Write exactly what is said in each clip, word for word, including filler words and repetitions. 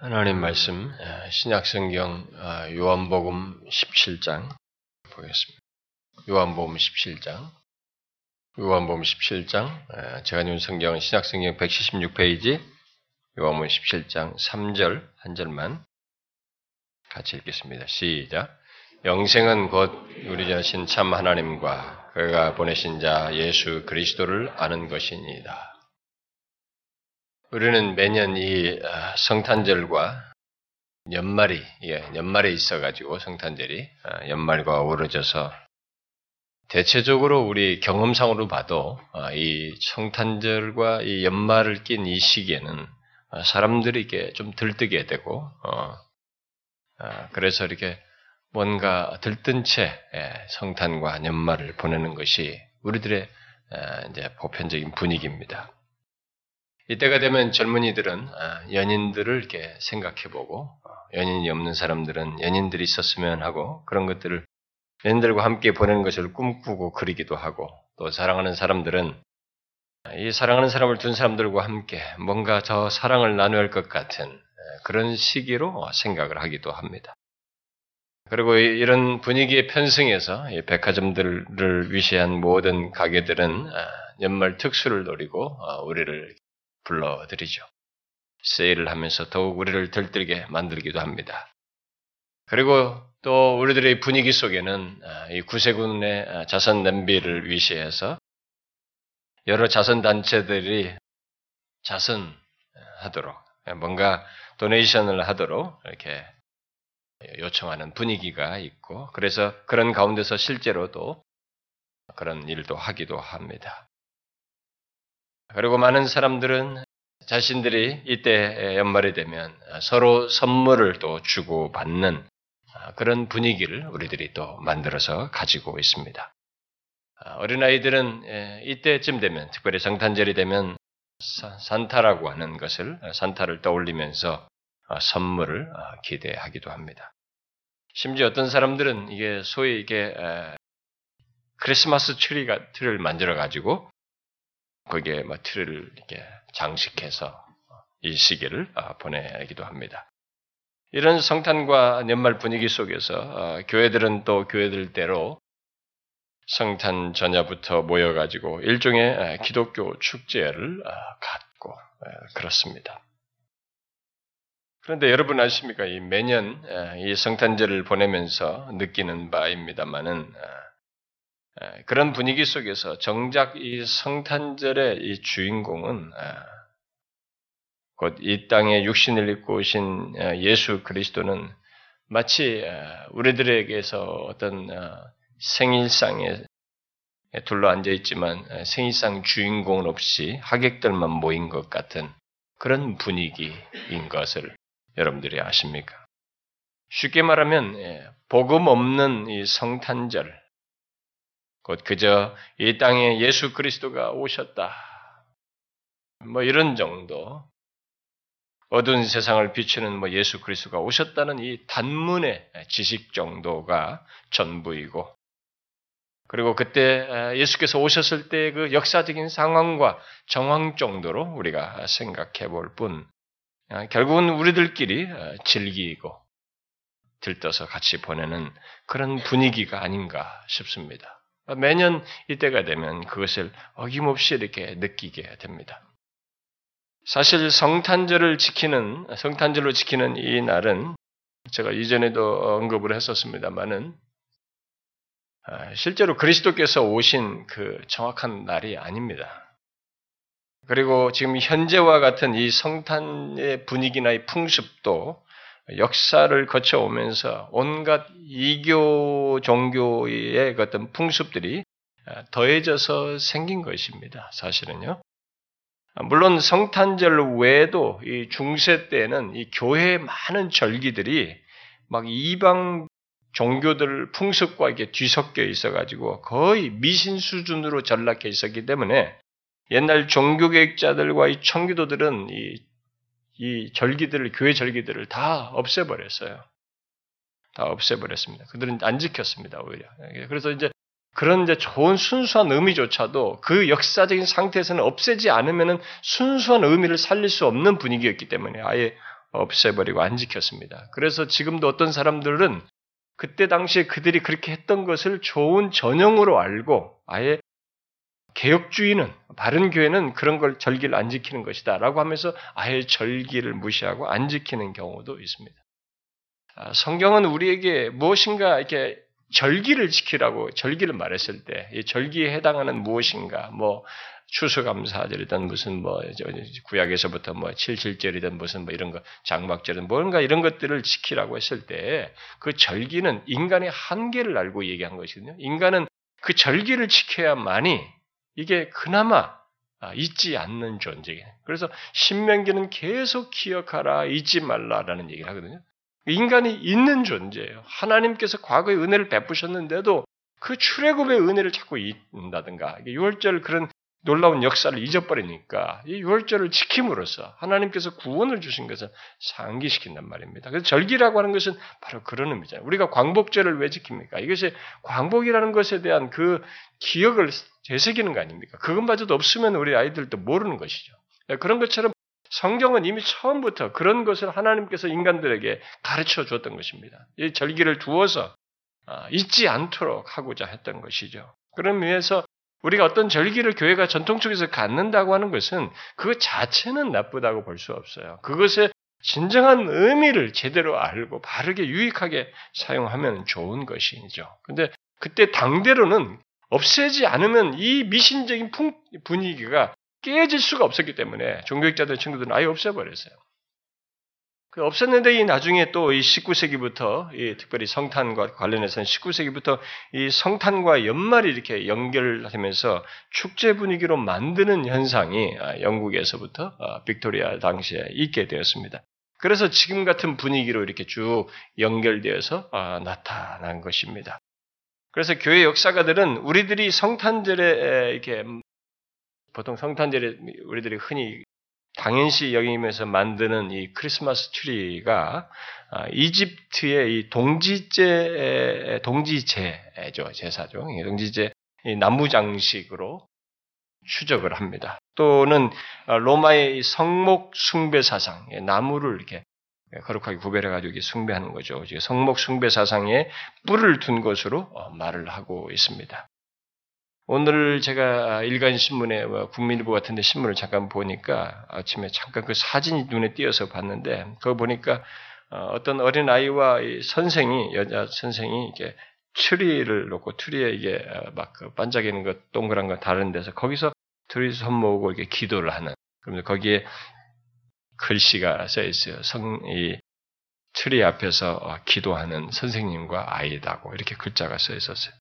하나님 말씀 신약성경 요한복음 십칠 장 보겠습니다. 요한복음 십칠 장 요한복음 십칠 장 제가 읽은 성경은 신약성경 백칠십육 페이지 요한복음 십칠 장 삼 절 한 절만 같이 읽겠습니다. 시작. 영생은 곧 우리 자신 참 하나님과 그가 보내신 자 예수 그리스도를 아는 것이니이다. 우리는 매년 이 성탄절과 연말이, 예, 연말에 있어가지고 성탄절이 연말과 어우러져서 대체적으로 우리 경험상으로 봐도 이 성탄절과 이 연말을 낀 이 시기에는 사람들이 이렇게 좀 들뜨게 되고, 그래서 이렇게 뭔가 들뜬 채 성탄과 연말을 보내는 것이 우리들의 이제 보편적인 분위기입니다. 이때가 되면 젊은이들은 연인들을 이렇게 생각해보고, 연인이 없는 사람들은 연인들이 있었으면 하고, 그런 것들을 연인들과 함께 보내는 것을 꿈꾸고 그리기도 하고, 또 사랑하는 사람들은 이 사랑하는 사람을 둔 사람들과 함께 뭔가 더 사랑을 나눠야 할 것 같은 그런 시기로 생각을 하기도 합니다. 그리고 이런 분위기에 편승해서 백화점들을 위시한 모든 가게들은 연말 특수를 노리고 우리를 불러드리죠. 세일을 하면서 더욱 우리를 들뜨게 만들기도 합니다. 그리고 또 우리들의 분위기 속에는 이 구세군의 자선 냄비를 위시해서 여러 자선 단체들이 자선하도록, 뭔가 도네이션을 하도록 이렇게 요청하는 분위기가 있고, 그래서 그런 가운데서 실제로도 그런 일도 하기도 합니다. 그리고 많은 사람들은 자신들이 이때 연말이 되면 서로 선물을 또 주고받는 그런 분위기를 우리들이 또 만들어서 가지고 있습니다. 어린아이들은 이때쯤 되면, 특별히 성탄절이 되면 산타라고 하는 것을, 산타를 떠올리면서 선물을 기대하기도 합니다. 심지어 어떤 사람들은 이게 소위 이게 크리스마스 트리가, 트리를 만들어가지고 거기에 막 틀을 이렇게 장식해서 이 시기를 보내기도 합니다. 이런 성탄과 연말 분위기 속에서 교회들은 또 교회들대로 성탄 전야부터 모여가지고 일종의 기독교 축제를 갖고 그렇습니다. 그런데 여러분 아십니까? 이 매년 이 성탄절을 보내면서 느끼는 바입니다만은, 그런 분위기 속에서 정작 이 성탄절의 이 주인공은 곧 이 땅에 육신을 입고 오신 예수 그리스도는 마치 우리들에게서 어떤 생일상에 둘러 앉아 있지만 생일상 주인공은 없이 하객들만 모인 것 같은 그런 분위기인 것을 여러분들이 아십니까? 쉽게 말하면 복음 없는 이 성탄절, 곧 그저 이 땅에 예수 그리스도가 오셨다, 뭐 이런 정도, 어두운 세상을 비추는 뭐 예수 그리스도가 오셨다는 이 단문의 지식 정도가 전부이고, 그리고 그때 예수께서 오셨을 때 그 역사적인 상황과 정황 정도로 우리가 생각해 볼 뿐, 결국은 우리들끼리 즐기고 들떠서 같이 보내는 그런 분위기가 아닌가 싶습니다. 매년 이때가 되면 그것을 어김없이 이렇게 느끼게 됩니다. 사실 성탄절을 지키는, 성탄절로 지키는 이 날은 제가 이전에도 언급을 했었습니다만은, 실제로 그리스도께서 오신 그 정확한 날이 아닙니다. 그리고 지금 현재와 같은 이 성탄의 분위기나 이 풍습도 역사를 거쳐오면서 온갖 이교 종교의 어떤 풍습들이 더해져서 생긴 것입니다. 사실은요. 물론 성탄절 외에도 이 중세 때는 이 교회의 많은 절기들이 막 이방 종교들 풍습과 이렇게 뒤섞여 있어가지고 거의 미신 수준으로 전락해 있었기 때문에 옛날 종교개혁자들과 이 청교도들은 이 이 절기들을, 교회 절기들을 다 없애버렸어요. 다 없애버렸습니다. 그들은 안 지켰습니다, 오히려. 그래서 이제 그런 이제 좋은 순수한 의미조차도 그 역사적인 상태에서는 없애지 않으면은 순수한 의미를 살릴 수 없는 분위기였기 때문에 아예 없애버리고 안 지켰습니다. 그래서 지금도 어떤 사람들은 그때 당시에 그들이 그렇게 했던 것을 좋은 전형으로 알고 아예 개혁주의는, 바른교회는 그런 걸 절기를 안 지키는 것이다 라고 하면서 아예 절기를 무시하고 안 지키는 경우도 있습니다. 성경은 우리에게 무엇인가 이렇게 절기를 지키라고 절기를 말했을 때 이 절기에 해당하는 무엇인가, 뭐 추수감사절이든 무슨 뭐 구약에서부터 뭐 칠칠절이든 무슨 뭐 이런 거 장막절이든 뭔가 이런 것들을 지키라고 했을 때 그 절기는 인간의 한계를 알고 얘기한 것이거든요. 인간은 그 절기를 지켜야만이 이게 그나마 잊지 않는 존재예요. 그래서 신명기는 계속 기억하라, 잊지 말라라는 얘기를 하거든요. 인간이 있는 존재예요. 하나님께서 과거에 은혜를 베푸셨는데도 그 출애굽의 은혜를 자꾸 잊는다든가, 유월절 그런 놀라운 역사를 잊어버리니까 이 유월절을 지킴으로써 하나님께서 구원을 주신 것을 상기시킨단 말입니다. 그래서 절기라고 하는 것은 바로 그런 의미잖아요. 우리가 광복절을 왜 지킵니까? 이것이 광복이라는 것에 대한 그 기억을 되새기는 거 아닙니까? 그것마저도 없으면 우리 아이들도 모르는 것이죠. 그런 것처럼 성경은 이미 처음부터 그런 것을 하나님께서 인간들에게 가르쳐 주었던 것입니다. 이 절기를 두어서 잊지 않도록 하고자 했던 것이죠. 그런 의미에서 우리가 어떤 절기를 교회가 전통적에서 갖는다고 하는 것은 그 자체는 나쁘다고 볼 수 없어요. 그것의 진정한 의미를 제대로 알고 바르게 유익하게 사용하면 좋은 것이죠. 근데 그때 당대로는 없애지 않으면 이 미신적인 풍, 분위기가 깨질 수가 없었기 때문에 종교학자들 친구들은 아예 없애버렸어요. 그 없었는데 이 나중에 또 이 십구 세기부터 이 특별히 성탄과 관련해서는 십구 세기부터 이 성탄과 연말이 이렇게 연결되면서 축제 분위기로 만드는 현상이 영국에서부터 빅토리아 당시에 있게 되었습니다. 그래서 지금 같은 분위기로 이렇게 쭉 연결되어서 나타난 것입니다. 그래서 교회 역사가들은 우리들이 성탄절에 이렇게 보통 성탄절에 우리들이 흔히 당연시 여기면서 만드는 이 크리스마스 트리가 이집트의 이 동지제, 동지제죠, 제사죠. 동지제, 이 나무 장식으로 추적을 합니다. 또는 로마의 성목 숭배 사상, 나무를 이렇게 거룩하게 구별해가지고 숭배하는 거죠. 성목 숭배 사상에 뿔을 둔 것으로 말을 하고 있습니다. 오늘 제가 일간신문에 국민일보 같은 데 신문을 잠깐 보니까 아침에 잠깐 그 사진이 눈에 띄어서 봤는데 그거 보니까 어떤 어린아이와 선생이, 여자 선생이 이렇게 트리를 놓고 트리에 이게 막 그 반짝이는 것 동그란 거 다른 데서 거기서 둘이 손 모으고 이렇게 기도를 하는, 그러면서 거기에 글씨가 써 있어요. 성, 이 트리 앞에서 기도하는 선생님과 아이다고 이렇게 글자가 써 있었어요.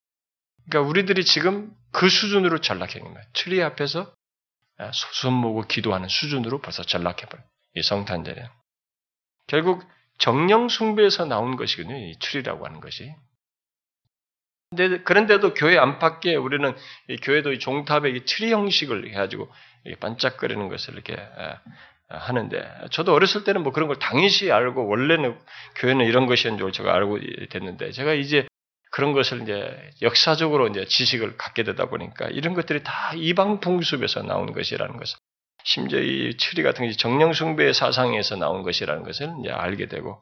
그러니까 우리들이 지금 그 수준으로 전락해버린 트리 앞에서 손 모으고 기도하는 수준으로 벌써 전락해버린 이 성탄절에. 결국 정령 숭배에서 나온 것이거든요. 이 트리라고 하는 것이. 근데 그런데도 교회 안팎에 우리는 이 교회도 이 종탑에 이 트리 형식을 해가지고 반짝거리는 것을 이렇게 하는데, 저도 어렸을 때는 뭐 그런 걸 당연시 알고, 원래는 교회는 이런 것이었는 줄 제가 알고 됐는데, 제가 이제 그런 것을 이제 역사적으로 이제 지식을 갖게 되다 보니까 이런 것들이 다 이방 풍습에서 나온 것이라는 것을, 심지어 이 트리 같은 것이 정령숭배의 사상에서 나온 것이라는 것을 이제 알게 되고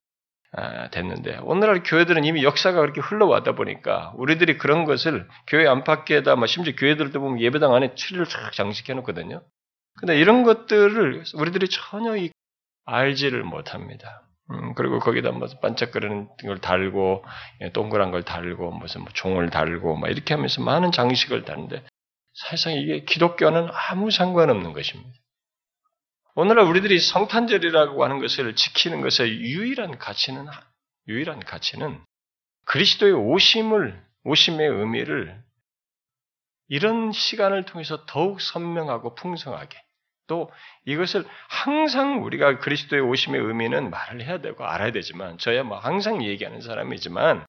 아, 됐는데, 오늘날 교회들은 이미 역사가 그렇게 흘러왔다 보니까 우리들이 그런 것을 교회 안팎에다, 심지어 교회들도 보면 예배당 안에 트리를 쫙 장식해 놓거든요. 근데 이런 것들을 우리들이 전혀 이, 알지를 못합니다. 음, 그리고 거기다 뭐 반짝거리는 걸 달고, 동그란 걸 달고, 무슨 뭐 종을 달고, 막 이렇게 하면서 많은 장식을 다는데, 사실상 이게 기독교와는 아무 상관없는 것입니다. 오늘날 우리들이 성탄절이라고 하는 것을 지키는 것의 유일한 가치는, 유일한 가치는 그리스도의 오심을, 오심의 의미를 이런 시간을 통해서 더욱 선명하고 풍성하게, 또 이것을 항상 우리가 그리스도의 오심의 의미는 말을 해야 되고 알아야 되지만, 저야 뭐 항상 얘기하는 사람이지만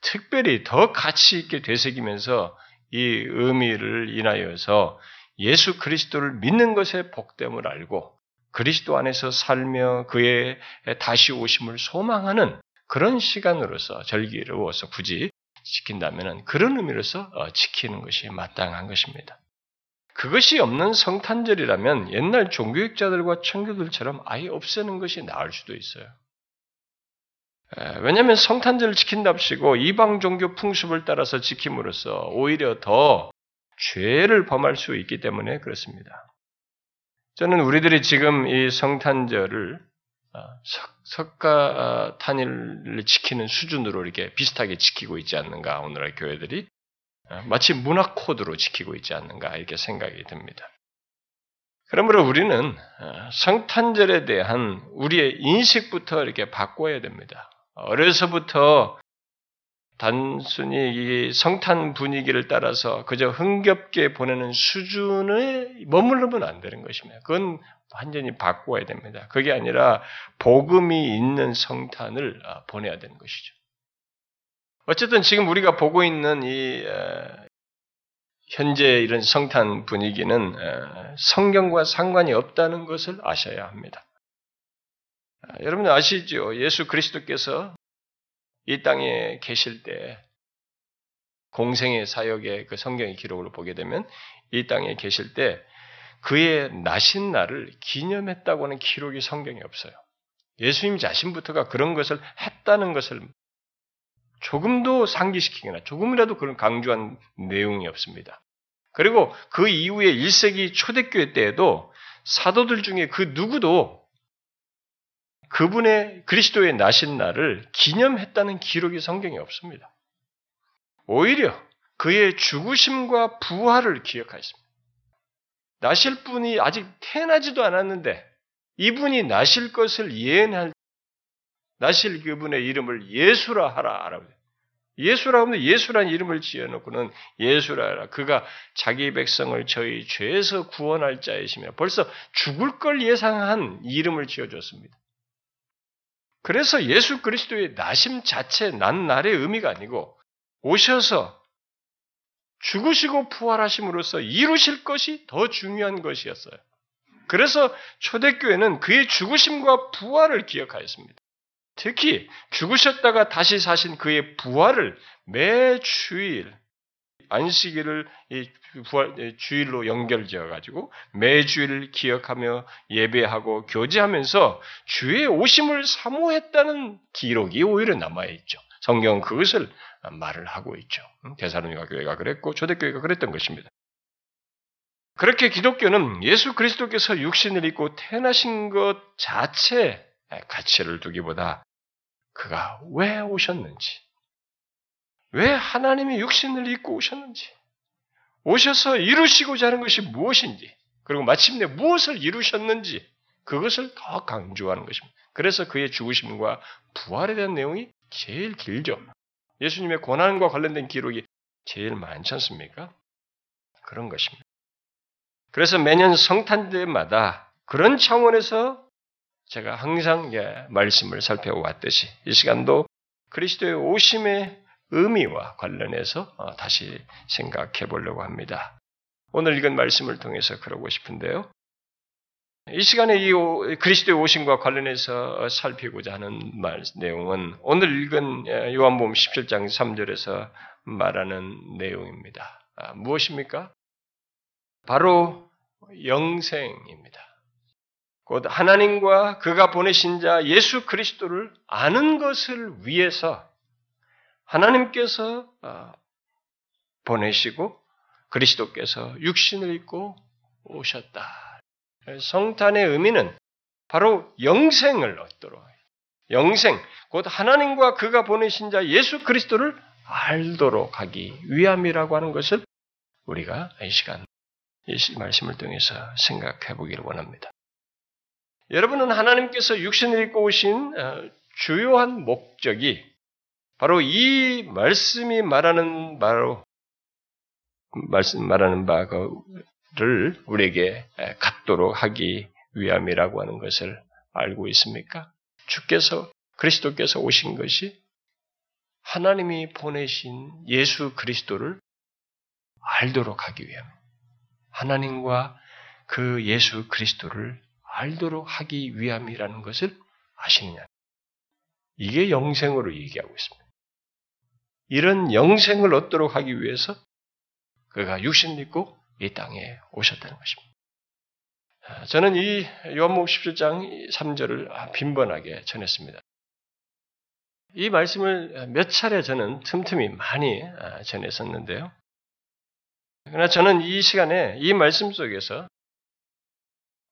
특별히 더 가치 있게 되새기면서 이 의미를 인하여서 예수 그리스도를 믿는 것의 복됨을 알고 그리스도 안에서 살며 그의 다시 오심을 소망하는 그런 시간으로서 절기를 얻어서 굳이 지킨다면 그런 의미로서 지키는 것이 마땅한 것입니다. 그것이 없는 성탄절이라면 옛날 종교학자들과 청교들처럼 아예 없애는 것이 나을 수도 있어요. 왜냐하면 성탄절을 지킨답시고 이방 종교 풍습을 따라서 지킴으로써 오히려 더 죄를 범할 수 있기 때문에 그렇습니다. 저는 우리들이 지금 이 성탄절을 석가탄일을 지키는 수준으로 이렇게 비슷하게 지키고 있지 않는가, 오늘날 교회들이 마치 문화 코드로 지키고 있지 않는가 이렇게 생각이 듭니다. 그러므로 우리는 성탄절에 대한 우리의 인식부터 이렇게 바꿔야 됩니다. 어려서부터 단순히 이 성탄 분위기를 따라서 그저 흥겹게 보내는 수준에 머무르면 안 되는 것입니다. 그건 완전히 바꿔야 됩니다. 그게 아니라 복음이 있는 성탄을 보내야 되는 것이죠. 어쨌든 지금 우리가 보고 있는 이 현재 이런 성탄 분위기는 성경과 상관이 없다는 것을 아셔야 합니다. 여러분 아시죠? 예수 그리스도께서 이 땅에 계실 때 공생의 사역의 그 성경의 기록으로 보게 되면 이 땅에 계실 때 그의 나신 날을 기념했다고 하는 기록이 성경에 없어요. 예수님 자신부터가 그런 것을 했다는 것을 조금도 상기시키거나 조금이라도 그런 강조한 내용이 없습니다. 그리고 그 이후에 일 세기 초대교회 때에도 사도들 중에 그 누구도 그분의 그리스도의 나신 날을 기념했다는 기록이 성경에 없습니다. 오히려 그의 죽으심과 부활을 기억하십니다. 나실 분이 아직 태어나지도 않았는데 이분이 나실 것을 예언할 나실 그분의 이름을 예수라 하라 하라고. 예수라 하면 예수란 이름을 지어놓고는 예수라 하라. 그가 자기 백성을 저희 죄에서 구원할 자이시며 벌써 죽을 걸 예상한 이름을 지어줬습니다. 그래서 예수 그리스도의 나심 자체, 난 날의 의미가 아니고 오셔서 죽으시고 부활하심으로써 이루실 것이 더 중요한 것이었어요. 그래서 초대교회는 그의 죽으심과 부활을 기억하였습니다. 특히 죽으셨다가 다시 사신 그의 부활을 매 주일, 안식일을 부활, 주일로 연결지어가지고 매 주일 기억하며 예배하고 교제하면서 주의 오심을 사모했다는 기록이 오히려 남아있죠. 성경은 그것을 말을 하고 있죠. 데살로니가 교회가 그랬고 초대교회가 그랬던 것입니다. 그렇게 기독교는 예수 그리스도께서 육신을 입고 태어나신 것 자체에 가치를 두기보다 그가 왜 오셨는지, 왜 하나님이 육신을 입고 오셨는지, 오셔서 이루시고자 하는 것이 무엇인지, 그리고 마침내 무엇을 이루셨는지 그것을 더 강조하는 것입니다. 그래서 그의 죽으심과 부활에 대한 내용이 제일 길죠. 예수님의 고난과 관련된 기록이 제일 많지 않습니까? 그런 것입니다. 그래서 매년 성탄절마다 그런 차원에서 제가 항상 말씀을 살펴왔듯이 이 시간도 그리스도의 오심의 의미와 관련해서 다시 생각해 보려고 합니다. 오늘 읽은 말씀을 통해서 그러고 싶은데요. 이 시간에 이 그리스도의 오심과 관련해서 살피고자 하는 말, 내용은 오늘 읽은 요한복음 십칠 장 삼 절에서 말하는 내용입니다. 아, 무엇입니까? 바로 영생입니다. 곧 하나님과 그가 보내신 자 예수 그리스도를 아는 것을 위해서 하나님께서 보내시고 그리스도께서 육신을 입고 오셨다. 성탄의 의미는 바로 영생을 얻도록, 영생, 곧 하나님과 그가 보내신 자 예수 그리스도를 알도록 하기 위함이라고 하는 것을 우리가 이 시간 이 말씀을 통해서 생각해 보기를 원합니다. 여러분은 하나님께서 육신을 입고 오신 주요한 목적이 바로 이 말씀이 말하는 바로 말씀 말하는 바를 우리에게 갖도록 하기 위함이라고 하는 것을 알고 있습니까? 주께서 그리스도께서 오신 것이 하나님이 보내신 예수 그리스도를 알도록 하기 위함. 하나님과 그 예수 그리스도를 알도록 하기 위함이라는 것을 아시느냐. 이게 영생으로 얘기하고 있습니다. 이런 영생을 얻도록 하기 위해서 그가 육신을 입고 이 땅에 오셨다는 것입니다. 저는 이 요한복음 십칠 장 삼 절을 빈번하게 전했습니다. 이 말씀을 몇 차례 저는 틈틈이 많이 전했었는데요. 그러나 저는 이 시간에 이 말씀 속에서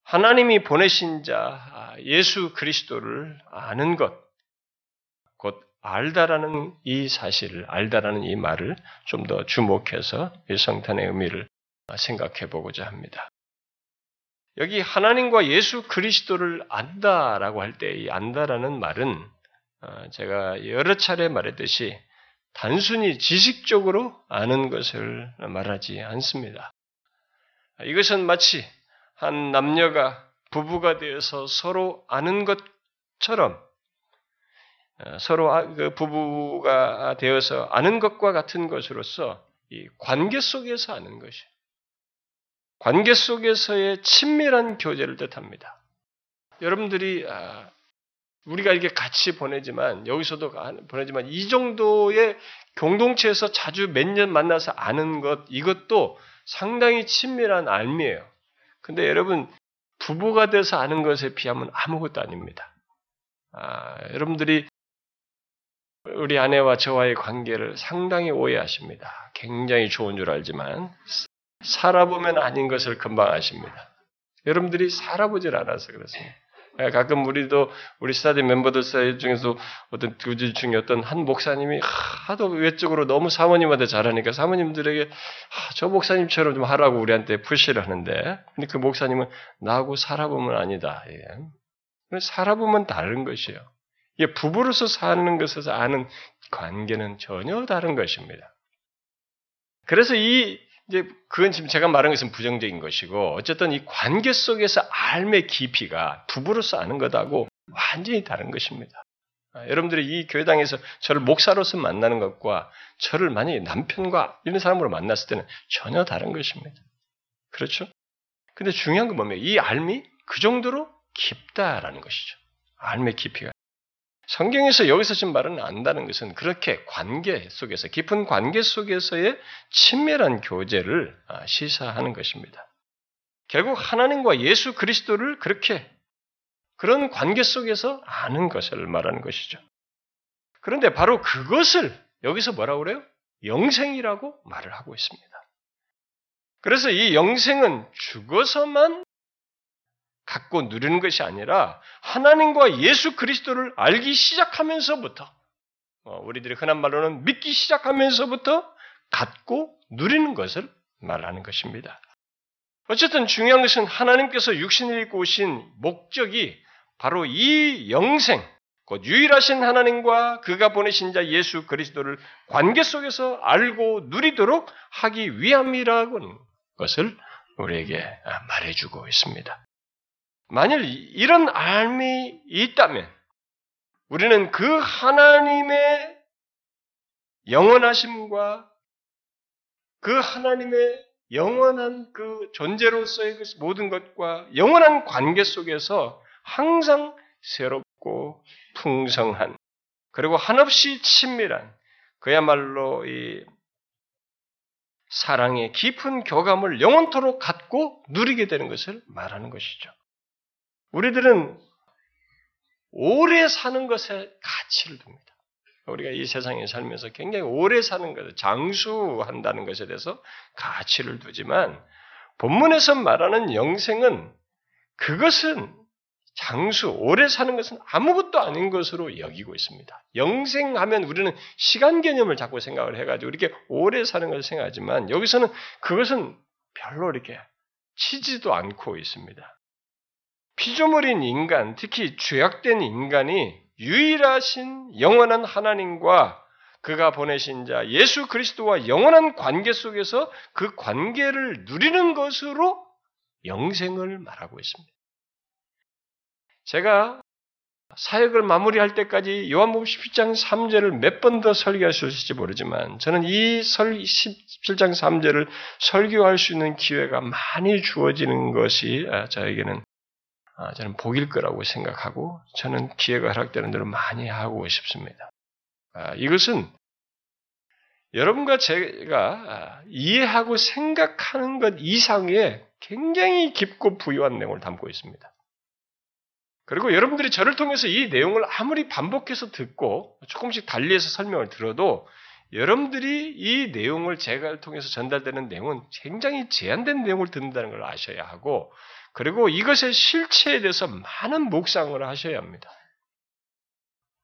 하나님이 보내신 자 예수 그리스도를 아는 것, 곧 알다라는 이 사실을, 알다라는 이 말을 좀 더 주목해서 이 성탄의 의미를 생각해 보고자 합니다. 여기 하나님과 예수 그리스도를 안다라고 할 때 이 안다라는 말은 제가 여러 차례 말했듯이 단순히 지식적으로 아는 것을 말하지 않습니다. 이것은 마치 한 남녀가 부부가 되어서 서로 아는 것처럼, 서로 그 부부가 되어서 아는 것과 같은 것으로서 이 관계 속에서 아는 것이, 관계 속에서의 친밀한 교제를 뜻합니다. 여러분들이 우리가 이렇게 같이 보내지만, 여기서도 보내지만 이 정도의 공동체에서 자주 몇 년 만나서 아는 것, 이것도 상당히 친밀한 알미예요. 근데 여러분, 부부가 돼서 아는 것에 비하면 아무것도 아닙니다. 아, 여러분들이 우리 아내와 저와의 관계를 상당히 오해하십니다. 굉장히 좋은 줄 알지만 살아보면 아닌 것을 금방 아십니다. 여러분들이 살아보질 않아서 그렇습니다. 가끔 우리도 우리 스타디 멤버들 사이 중에서 어떤 교주 중에 어떤 한 목사님이 하도 외적으로 너무 사모님한테 잘하니까 사모님들에게 저 목사님처럼 좀 하라고 우리한테 푸시를 하는데, 근데 그 목사님은 나하고 살아보면 아니다. 예. 살아보면 다른 것이에요. 이게 부부로서 사는 것에서 아는 관계는 전혀 다른 것입니다. 그래서 이 이제 그건 지금 제가 말한 것은 부정적인 것이고, 어쨌든 이 관계 속에서 삶의 깊이가 부부로서 아는 것하고 완전히 다른 것입니다. 아, 여러분들이 이 교회당에서 저를 목사로서 만나는 것과 저를 만약에 남편과 이런 사람으로 만났을 때는 전혀 다른 것입니다. 그렇죠? 근데 중요한 건 뭡니까? 이 삶이 그 정도로 깊다라는 것이죠. 삶의 깊이가. 성경에서 여기서 지금 말은 안다는 것은 그렇게 관계 속에서, 깊은 관계 속에서의 친밀한 교제를 시사하는 것입니다. 결국 하나님과 예수 그리스도를 그렇게, 그런 관계 속에서 아는 것을 말하는 것이죠. 그런데 바로 그것을 여기서 뭐라고 그래요? 영생이라고 말을 하고 있습니다. 그래서 이 영생은 죽어서만 갖고 누리는 것이 아니라 하나님과 예수 그리스도를 알기 시작하면서부터, 우리들이 흔한 말로는 믿기 시작하면서부터 갖고 누리는 것을 말하는 것입니다. 어쨌든 중요한 것은 하나님께서 육신을 입고 오신 목적이 바로 이 영생, 곧 유일하신 하나님과 그가 보내신 자 예수 그리스도를 관계 속에서 알고 누리도록 하기 위함이라는 것을 우리에게 말해주고 있습니다. 만일 이런 알미 있다면 우리는 그 하나님의 영원하심과 그 하나님의 영원한 그 존재로서의 그 모든 것과 영원한 관계 속에서 항상 새롭고 풍성한, 그리고 한없이 친밀한, 그야말로 이 사랑의 깊은 교감을 영원토록 갖고 누리게 되는 것을 말하는 것이죠. 우리들은 오래 사는 것에 가치를 둡니다. 우리가 이 세상에 살면서 굉장히 오래 사는 것, 장수한다는 것에 대해서 가치를 두지만, 본문에서 말하는 영생은, 그것은 장수, 오래 사는 것은 아무것도 아닌 것으로 여기고 있습니다. 영생하면 우리는 시간 개념을 자꾸 생각을 해가지고 이렇게 오래 사는 것을 생각하지만, 여기서는 그것은 별로 이렇게 치지도 않고 있습니다. 피조물인 인간, 특히 죄악된 인간이 유일하신 영원한 하나님과 그가 보내신 자 예수 그리스도와 영원한 관계 속에서 그 관계를 누리는 것으로 영생을 말하고 있습니다. 제가 사역을 마무리할 때까지 요한복음 십칠 장 삼 절을 몇 번 더 설교할 수 있을지 모르지만, 저는 이 십칠 장 삼 절을 설교할 수 있는 기회가 많이 주어지는 것이 저에게는, 아, 저는 복일 거라고 생각하고, 저는 기회가 허락되는 대로 많이 하고 싶습니다. 아, 이것은 여러분과 제가 이해하고 생각하는 것 이상의 굉장히 깊고 부유한 내용을 담고 있습니다. 그리고 여러분들이 저를 통해서 이 내용을 아무리 반복해서 듣고 조금씩 달리해서 설명을 들어도 여러분들이 이 내용을 제가 통해서 전달되는 내용은 굉장히 제한된 내용을 듣는다는 걸 아셔야 하고, 그리고 이것의 실체에 대해서 많은 묵상을 하셔야 합니다.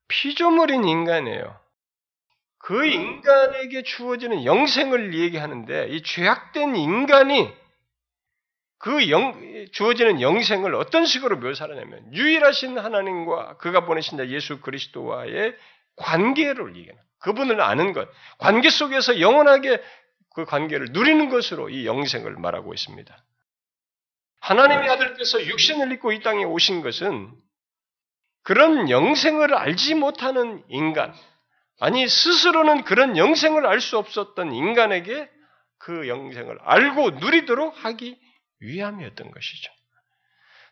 피조물인 인간이에요. 그 인간에게 주어지는 영생을 얘기하는데 이 죄악된 인간이 그 영, 주어지는 영생을 어떤 식으로 묘사하냐면 유일하신 하나님과 그가 보내신 자 예수 그리스도와의 관계를 얘기하는, 그분을 아는 것, 관계 속에서 영원하게 그 관계를 누리는 것으로 이 영생을 말하고 있습니다. 하나님의 아들께서 육신을 입고 이 땅에 오신 것은 그런 영생을 알지 못하는 인간, 아니 스스로는 그런 영생을 알 수 없었던 인간에게 그 영생을 알고 누리도록 하기 위함이었던 것이죠.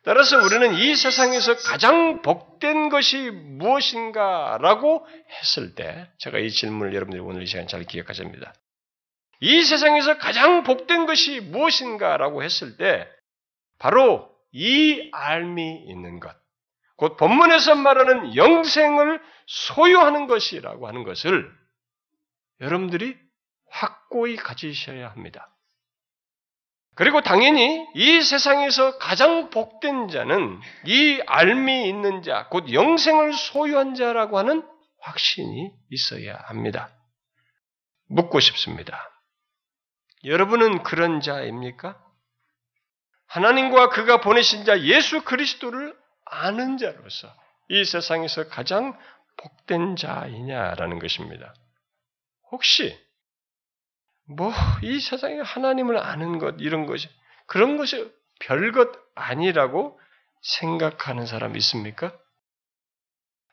따라서 우리는 이 세상에서 가장 복된 것이 무엇인가라고 했을 때, 제가 이 질문을 여러분들이 오늘 이 시간 잘 기억하십니다. 이 세상에서 가장 복된 것이 무엇인가라고 했을 때 바로 이 알미 있는 것, 곧 본문에서 말하는 영생을 소유하는 것이라고 하는 것을 여러분들이 확고히 가지셔야 합니다. 그리고 당연히 이 세상에서 가장 복된 자는 이 알미 있는 자, 곧 영생을 소유한 자라고 하는 확신이 있어야 합니다. 묻고 싶습니다. 여러분은 그런 자입니까? 하나님과 그가 보내신 자 예수 그리스도를 아는 자로서 이 세상에서 가장 복된 자이냐라는 것입니다. 혹시 뭐 이 세상에 하나님을 아는 것, 이런 것이, 그런 것이 별것 아니라고 생각하는 사람 있습니까?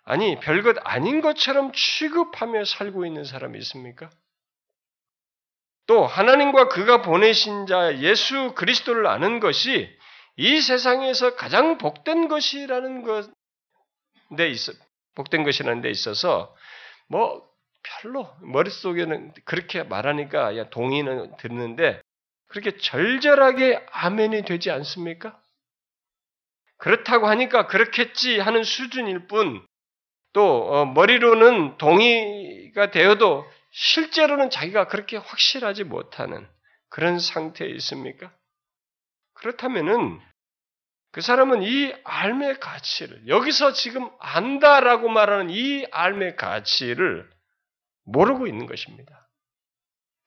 아니, 별것 아닌 것처럼 취급하며 살고 있는 사람 있습니까? 또 하나님과 그가 보내신 자 예수 그리스도를 아는 것이 이 세상에서 가장 복된 것이라는 것 데 있어 복된 것이라는 데 있어서 뭐 별로 머릿속에는 그렇게 말하니까 야, 동의는 듣는데 그렇게 절절하게 아멘이 되지 않습니까? 그렇다고 하니까 그렇겠지 하는 수준일 뿐, 또 어, 머리로는 동의가 되어도 실제로는 자기가 그렇게 확실하지 못하는 그런 상태에 있습니까? 그렇다면은 그 사람은 이 알의 가치를, 여기서 지금 안다라고 말하는 이 알의 가치를 모르고 있는 것입니다.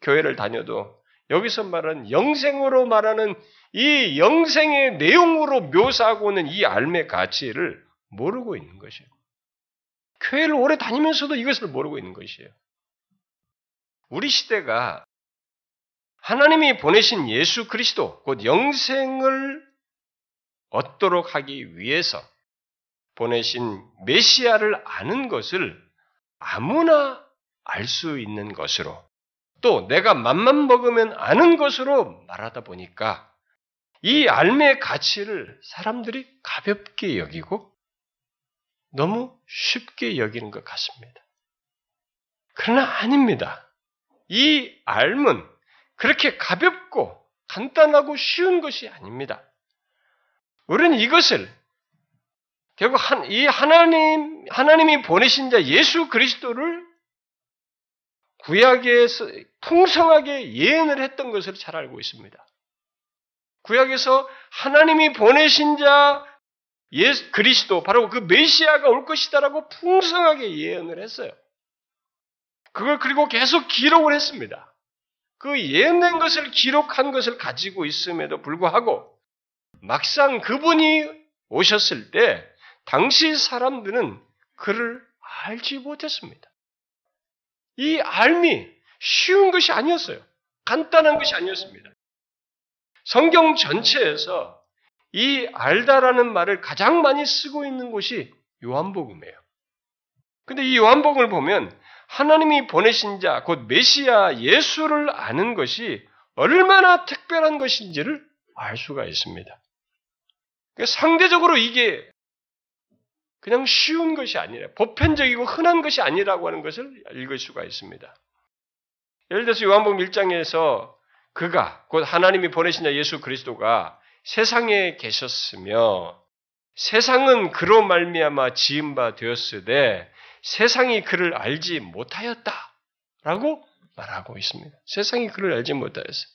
교회를 다녀도 여기서 말하는 영생으로 말하는 이 영생의 내용으로 묘사하고 있는 이 알의 가치를 모르고 있는 것이에요. 교회를 오래 다니면서도 이것을 모르고 있는 것이에요. 우리 시대가 하나님이 보내신 예수 그리스도, 곧 영생을 얻도록 하기 위해서 보내신 메시아를 아는 것을 아무나 알 수 있는 것으로, 또 내가 맘만 먹으면 아는 것으로 말하다 보니까 이 알매의 가치를 사람들이 가볍게 여기고 너무 쉽게 여기는 것 같습니다. 그러나 아닙니다. 이 알은 그렇게 가볍고 간단하고 쉬운 것이 아닙니다. 우리는 이것을 결국 한, 이 하나님, 하나님이 보내신 자 예수 그리스도를 구약에서 풍성하게 예언을 했던 것을 잘 알고 있습니다. 구약에서 하나님이 보내신 자 예수 그리스도, 바로 그 메시아가 올 것이다라고 풍성하게 예언을 했어요. 그걸 그리고 계속 기록을 했습니다. 그 예언된 것을 기록한 것을 가지고 있음에도 불구하고 막상 그분이 오셨을 때 당시 사람들은 그를 알지 못했습니다. 이 알미 쉬운 것이 아니었어요. 간단한 것이 아니었습니다. 성경 전체에서 이 알다라는 말을 가장 많이 쓰고 있는 곳이 요한복음이에요. 근데 이 요한복음을 보면 하나님이 보내신 자, 곧 메시아 예수를 아는 것이 얼마나 특별한 것인지를 알 수가 있습니다. 그러니까 상대적으로 이게 그냥 쉬운 것이 아니라 보편적이고 흔한 것이 아니라고 하는 것을 읽을 수가 있습니다. 예를 들어서 요한복음 일 장에서 그가 곧 하나님이 보내신 자 예수 그리스도가 세상에 계셨으며 세상은 그로 말미암아 지은 바 되었으되 세상이 그를 알지 못하였다라고 말하고 있습니다. 세상이 그를 알지 못하였어요.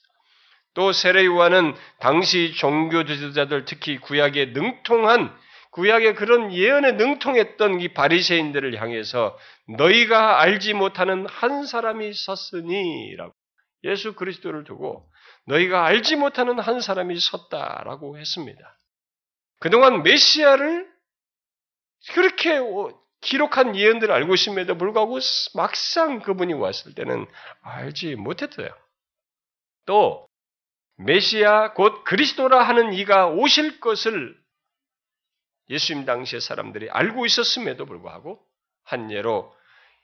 또 세례 요한은 당시 종교 지도자들 특히 구약에 능통한 구약의 그런 예언에 능통했던 이 바리새인들을 향해서 너희가 알지 못하는 한 사람이 섰으니라고 예수 그리스도를 두고 너희가 알지 못하는 한 사람이 섰다라고 했습니다. 그동안 메시아를 그렇게 기록한 예언들을 알고 있음에도 불구하고 막상 그분이 왔을 때는 알지 못했어요. 또 메시아 곧 그리스도라 하는 이가 오실 것을 예수님 당시의 사람들이 알고 있었음에도 불구하고 한 예로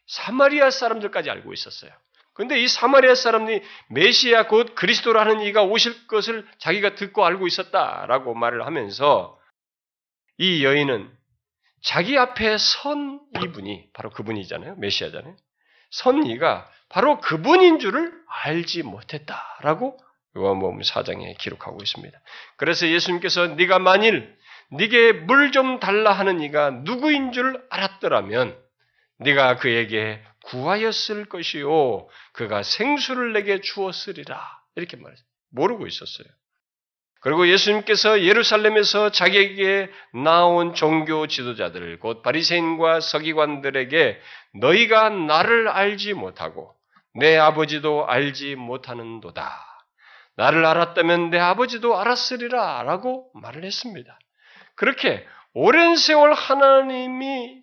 사마리아 사람들까지 알고 있었어요. 그런데 이 사마리아 사람들이 메시아 곧 그리스도라는 이가 오실 것을 자기가 듣고 알고 있었다라고 말을 하면서 이 여인은 자기 앞에 선 이분이 바로 그분이잖아요. 메시아잖아요. 선 이가 바로 그분인 줄을 알지 못했다라고 요한복음 사 장에 기록하고 있습니다. 그래서 예수님께서 네가 만일 네게 물 좀 달라 하는 이가 누구인 줄 알았더라면 네가 그에게 구하였을 것이요 그가 생수를 내게 주었으리라 이렇게 말했어요. 모르고 있었어요. 그리고 예수님께서 예루살렘에서 자기에게 나온 종교 지도자들 곧 바리새인과 서기관들에게 너희가 나를 알지 못하고 내 아버지도 알지 못하는도다. 나를 알았다면 내 아버지도 알았으리라 라고 말을 했습니다. 그렇게 오랜 세월 하나님이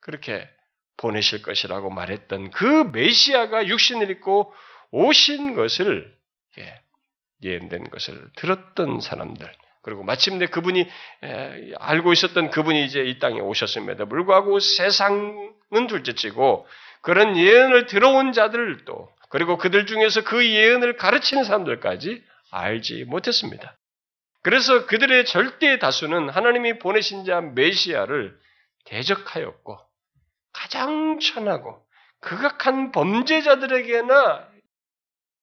그렇게 보내실 것이라고 말했던 그 메시아가 육신을 입고 오신 것을 예언된 것을 들었던 사람들 그리고 마침내 그분이 알고 있었던 그분이 이제 이 땅에 오셨음에도 불구하고 세상은 둘째치고 그런 예언을 들어온 자들도 그리고 그들 중에서 그 예언을 가르치는 사람들까지 알지 못했습니다. 그래서 그들의 절대 다수는 하나님이 보내신 자 메시아를 대적하였고 가장 천하고 극악한 범죄자들에게나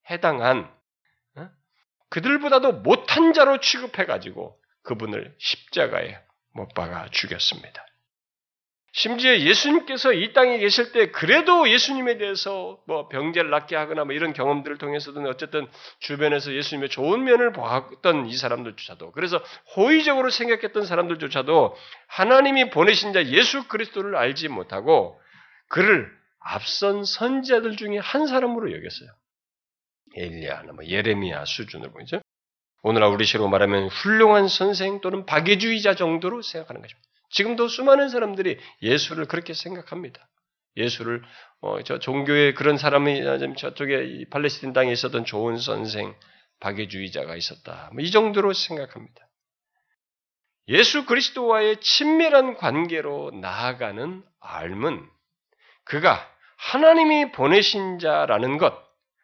해당한 그들보다도 못한 자로 취급해가지고 그분을 십자가에 못 박아 죽였습니다. 심지어 예수님께서 이 땅에 계실 때 그래도 예수님에 대해서 뭐 병자를 낫게 하거나 뭐 이런 경험들을 통해서든 어쨌든 주변에서 예수님의 좋은 면을 보았던 이 사람들조차도 그래서 호의적으로 생각했던 사람들조차도 하나님이 보내신 자 예수 그리스도를 알지 못하고 그를 앞선 선지자들 중에 한 사람으로 여겼어요. 엘리야나 뭐 예레미야 수준으로 보이죠. 오늘날 우리식으로 말하면 훌륭한 선생 또는 박애주의자 정도로 생각하는 거죠. 지금도 수많은 사람들이 예수를 그렇게 생각합니다. 예수를 어, 저 종교의 그런 사람이 저쪽에 팔레스틴 땅에 있었던 좋은 선생, 박애주의자가 있었다. 뭐 이 정도로 생각합니다. 예수 그리스도와의 친밀한 관계로 나아가는 앎은 그가 하나님이 보내신 자라는 것,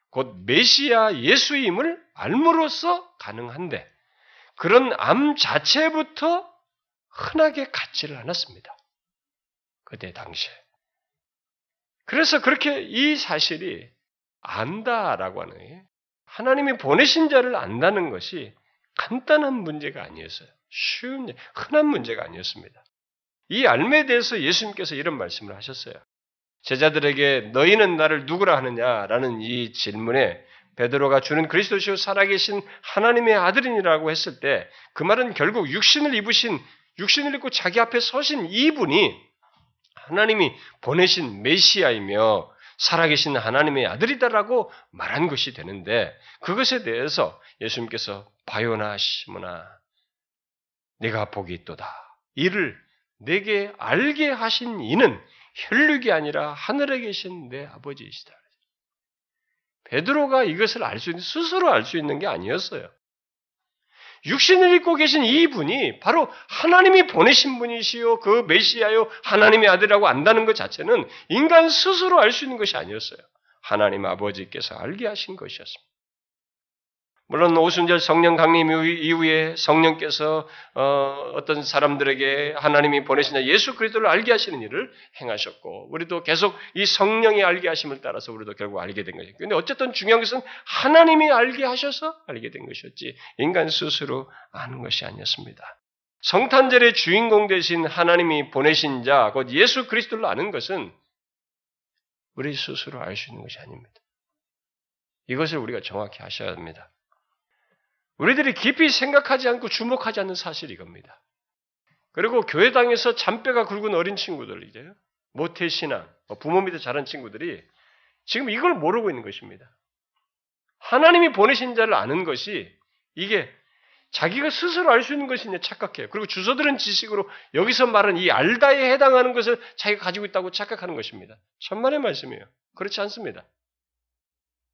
곧 메시아 예수임을 알므로써 가능한데 그런 암 자체부터 흔하게 갖지를 않았습니다. 그때 당시에. 그래서 그렇게 이 사실이 안다라고 하는 하나님이 보내신 자를 안다는 것이 간단한 문제가 아니었어요. 쉬운, 흔한 문제가 아니었습니다. 이 알매 대해서 예수님께서 이런 말씀을 하셨어요. 제자들에게 너희는 나를 누구라 하느냐라는 이 질문에 베드로가 주는 그리스도시요 살아계신 하나님의 아들이라고 했을 때 그 말은 결국 육신을 입으신 육신을 입고 자기 앞에 서신 이분이 하나님이 보내신 메시아이며 살아계신 하나님의 아들이다라고 말한 것이 되는데 그것에 대해서 예수님께서 바요나 시므나 네가 복이 있도다. 이를 네게 알게 하신 이는 혈육이 아니라 하늘에 계신 내 아버지이시다. 베드로가 이것을 알 수 있는 스스로 알 수 있는 게 아니었어요. 육신을 입고 계신 이분이 바로 하나님이 보내신 분이시요 그 메시아요 하나님의 아들이라고 안다는 것 자체는 인간 스스로 알 수 있는 것이 아니었어요. 하나님 아버지께서 알게 하신 것이었습니다. 물론 오순절 성령 강림 이후에 성령께서 어떤 사람들에게 하나님이 보내신 자 예수 그리스도를 알게 하시는 일을 행하셨고 우리도 계속 이 성령이 알게 하심을 따라서 우리도 결국 알게 된 것이죠. 그런데 어쨌든 중요한 것은 하나님이 알게 하셔서 알게 된 것이었지 인간 스스로 아는 것이 아니었습니다. 성탄절의 주인공 되신 하나님이 보내신 자, 곧 예수 그리스도를 아는 것은 우리 스스로 알 수 있는 것이 아닙니다. 이것을 우리가 정확히 아셔야 합니다. 우리들이 깊이 생각하지 않고 주목하지 않는 사실이 이겁니다. 그리고 교회당에서 잔뼈가 굵은 어린 친구들, 이제 모태신앙, 부모 밑에 자란 친구들이 지금 이걸 모르고 있는 것입니다. 하나님이 보내신 자를 아는 것이 이게 자기가 스스로 알 수 있는 것이냐 착각해요. 그리고 주소들은 지식으로 여기서 말하는 이 알다에 해당하는 것을 자기가 가지고 있다고 착각하는 것입니다. 천만의 말씀이에요. 그렇지 않습니다.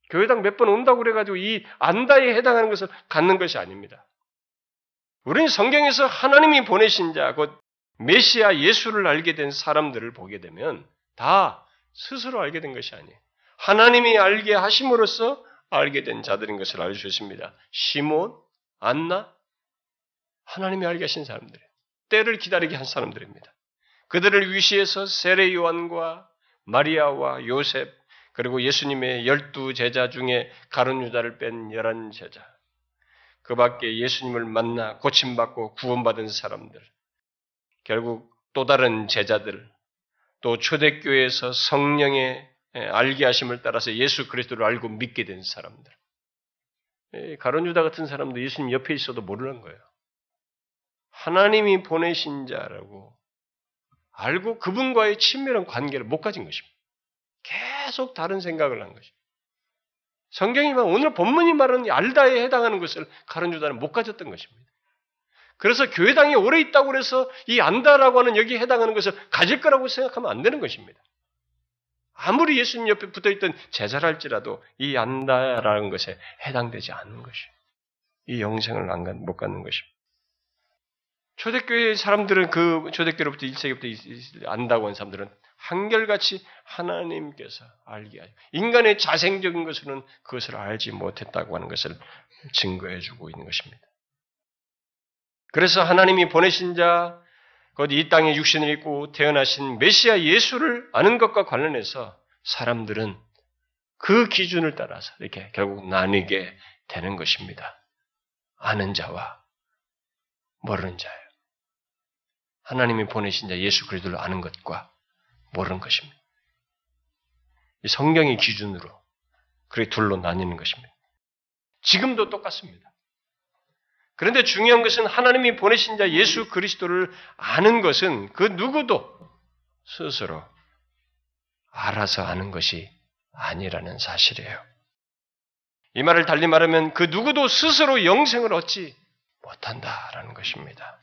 교회당 몇 번 온다고 그래가지고 이 안다에 해당하는 것을 갖는 것이 아닙니다. 우리는 성경에서 하나님이 보내신 자, 곧 메시아 예수를 알게 된 사람들을 보게 되면 다 스스로 알게 된 것이 아니에요. 하나님이 알게 하심으로써 알게 된 자들인 것을 알 수 있습니다. 시몬, 안나, 하나님이 알게 하신 사람들, 때를 기다리게 한 사람들입니다. 그들을 위시해서 세례 요한과 마리아와 요셉, 그리고 예수님의 열두 제자 중에 가룟 유다를 뺀 열한 제자, 그 밖에 예수님을 만나 고침받고 구원받은 사람들, 결국 또 다른 제자들, 또 초대교회에서 성령의 알게 하심을 따라서 예수 그리스도를 알고 믿게 된 사람들. 가룟 유다 같은 사람도 예수님 옆에 있어도 모르는 거예요. 하나님이 보내신 자라고 알고 그분과의 친밀한 관계를 못 가진 것입니다. 계속 다른 생각을 한 것입니다. 성경이 말하는, 오늘 본문이 말하는 알다에 해당하는 것을 가룟 유다는 못 가졌던 것입니다. 그래서 교회당에 오래 있다고 해서 이 안다라고 하는 여기에 해당하는 것을 가질 거라고 생각하면 안 되는 것입니다. 아무리 예수님 옆에 붙어있던 제자랄지라도 이 안다라는 것에 해당되지 않는 것이에요. 이 영생을 안 가, 못 갖는 것입니다. 초대교회의 사람들은 그 초대교회로부터 일 세기부터 안다고 한 사람들은 한결같이 하나님께서 알게 하죠. 인간의 자생적인 것으로는 그것을 알지 못했다고 하는 것을 증거해주고 있는 것입니다. 그래서 하나님이 보내신 자, 곧 이 땅에 육신을 입고 태어나신 메시아 예수를 아는 것과 관련해서 사람들은 그 기준을 따라서 이렇게 결국 나뉘게 되는 것입니다. 아는 자와 모르는 자예요. 하나님이 보내신 자 예수 그리스도를 아는 것과 모르는 것입니다. 이 성경의 기준으로 그렇게 둘로 나뉘는 것입니다. 지금도 똑같습니다. 그런데 중요한 것은 하나님이 보내신 자 예수 그리스도를 아는 것은 그 누구도 스스로 알아서 아는 것이 아니라는 사실이에요. 이 말을 달리 말하면 그 누구도 스스로 영생을 얻지 못한다라는 것입니다.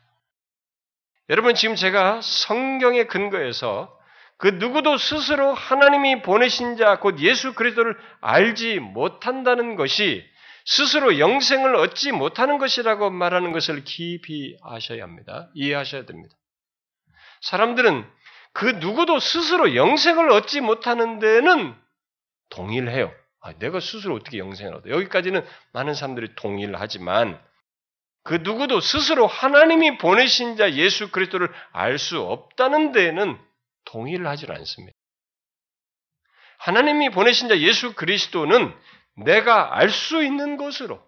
여러분, 지금 제가 성경의 근거에서 그 누구도 스스로 하나님이 보내신 자, 곧 예수 그리스도를 알지 못한다는 것이 스스로 영생을 얻지 못하는 것이라고 말하는 것을 깊이 아셔야 합니다. 이해하셔야 됩니다. 사람들은 그 누구도 스스로 영생을 얻지 못하는 데는 동일해요. 아, 내가 스스로 어떻게 영생을 얻어? 여기까지는 많은 사람들이 동일하지만 그 누구도 스스로 하나님이 보내신 자 예수 그리스도를 알 수 없다는 데는 동일하지 않습니다. 하나님이 보내신 자 예수 그리스도는 내가 알 수 있는 것으로,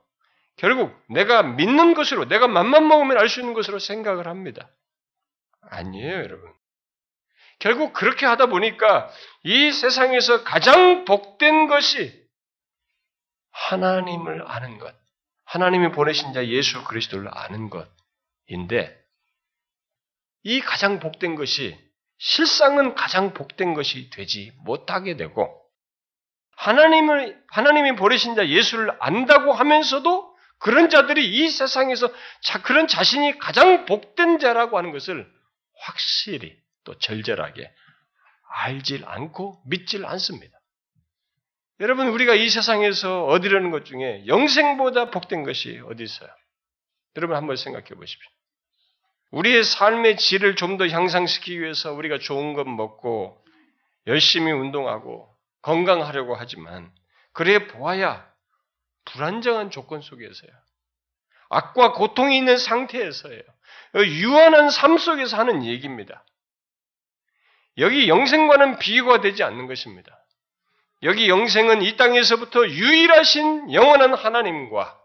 결국 내가 믿는 것으로, 내가 맘만 먹으면 알 수 있는 것으로 생각을 합니다. 아니에요, 여러분. 결국 그렇게 하다 보니까 이 세상에서 가장 복된 것이 하나님을 아는 것, 하나님이 보내신 자 예수 그리스도를 아는 것인데, 이 가장 복된 것이 실상은 가장 복된 것이 되지 못하게 되고, 하나님을, 하나님이 보내신 자 예수를 안다고 하면서도 그런 자들이 이 세상에서 자, 그런 자신이 가장 복된 자라고 하는 것을 확실히 또 절절하게 알질 않고 믿질 않습니다. 여러분, 우리가 이 세상에서 얻으려는 것 중에 영생보다 복된 것이 어디 있어요? 여러분 한번 생각해 보십시오. 우리의 삶의 질을 좀 더 향상시키기 위해서 우리가 좋은 것 먹고 열심히 운동하고 건강하려고 하지만 그래 보아야 불안정한 조건 속에서요. 악과 고통이 있는 상태에서예요. 유한한 삶 속에서 하는 얘기입니다. 여기 영생과는 비교가 되지 않는 것입니다. 여기 영생은 이 땅에서부터 유일하신 영원한 하나님과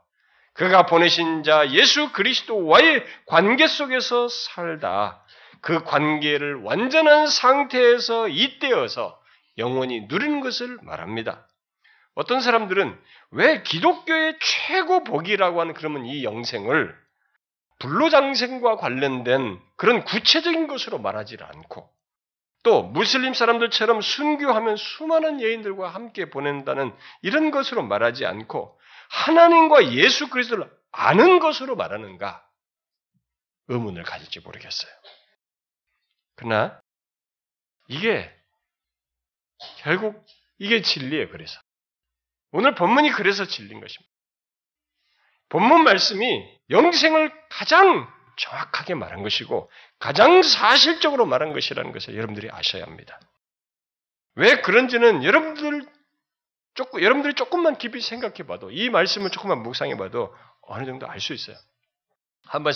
그가 보내신 자 예수 그리스도와의 관계 속에서 살다 그 관계를 완전한 상태에서 잇대어서 영원히 누리는 것을 말합니다. 어떤 사람들은 왜 기독교의 최고 복이라고 하는 그러면 이 영생을 불로장생과 관련된 그런 구체적인 것으로 말하지 않고 또 무슬림 사람들처럼 순교하면 수많은 여인들과 함께 보낸다는 이런 것으로 말하지 않고 하나님과 예수 그리스도를 아는 것으로 말하는가 의문을 가질지 모르겠어요. 그러나 이게 결국 이게 진리예요. 그래서 오늘 본문이 그래서 진리인 것입니다. 본문 말씀이 영생을 가장 정확하게 말한 것이고 가장 사실적으로 말한 것이라는 것을 여러분들이 아셔야 합니다. 왜 그런지는 여러분들 조금, 여러분들이 조금만 깊이 생각해봐도 이 말씀을 조금만 묵상해봐도 어느 정도 알 수 있어요. 한번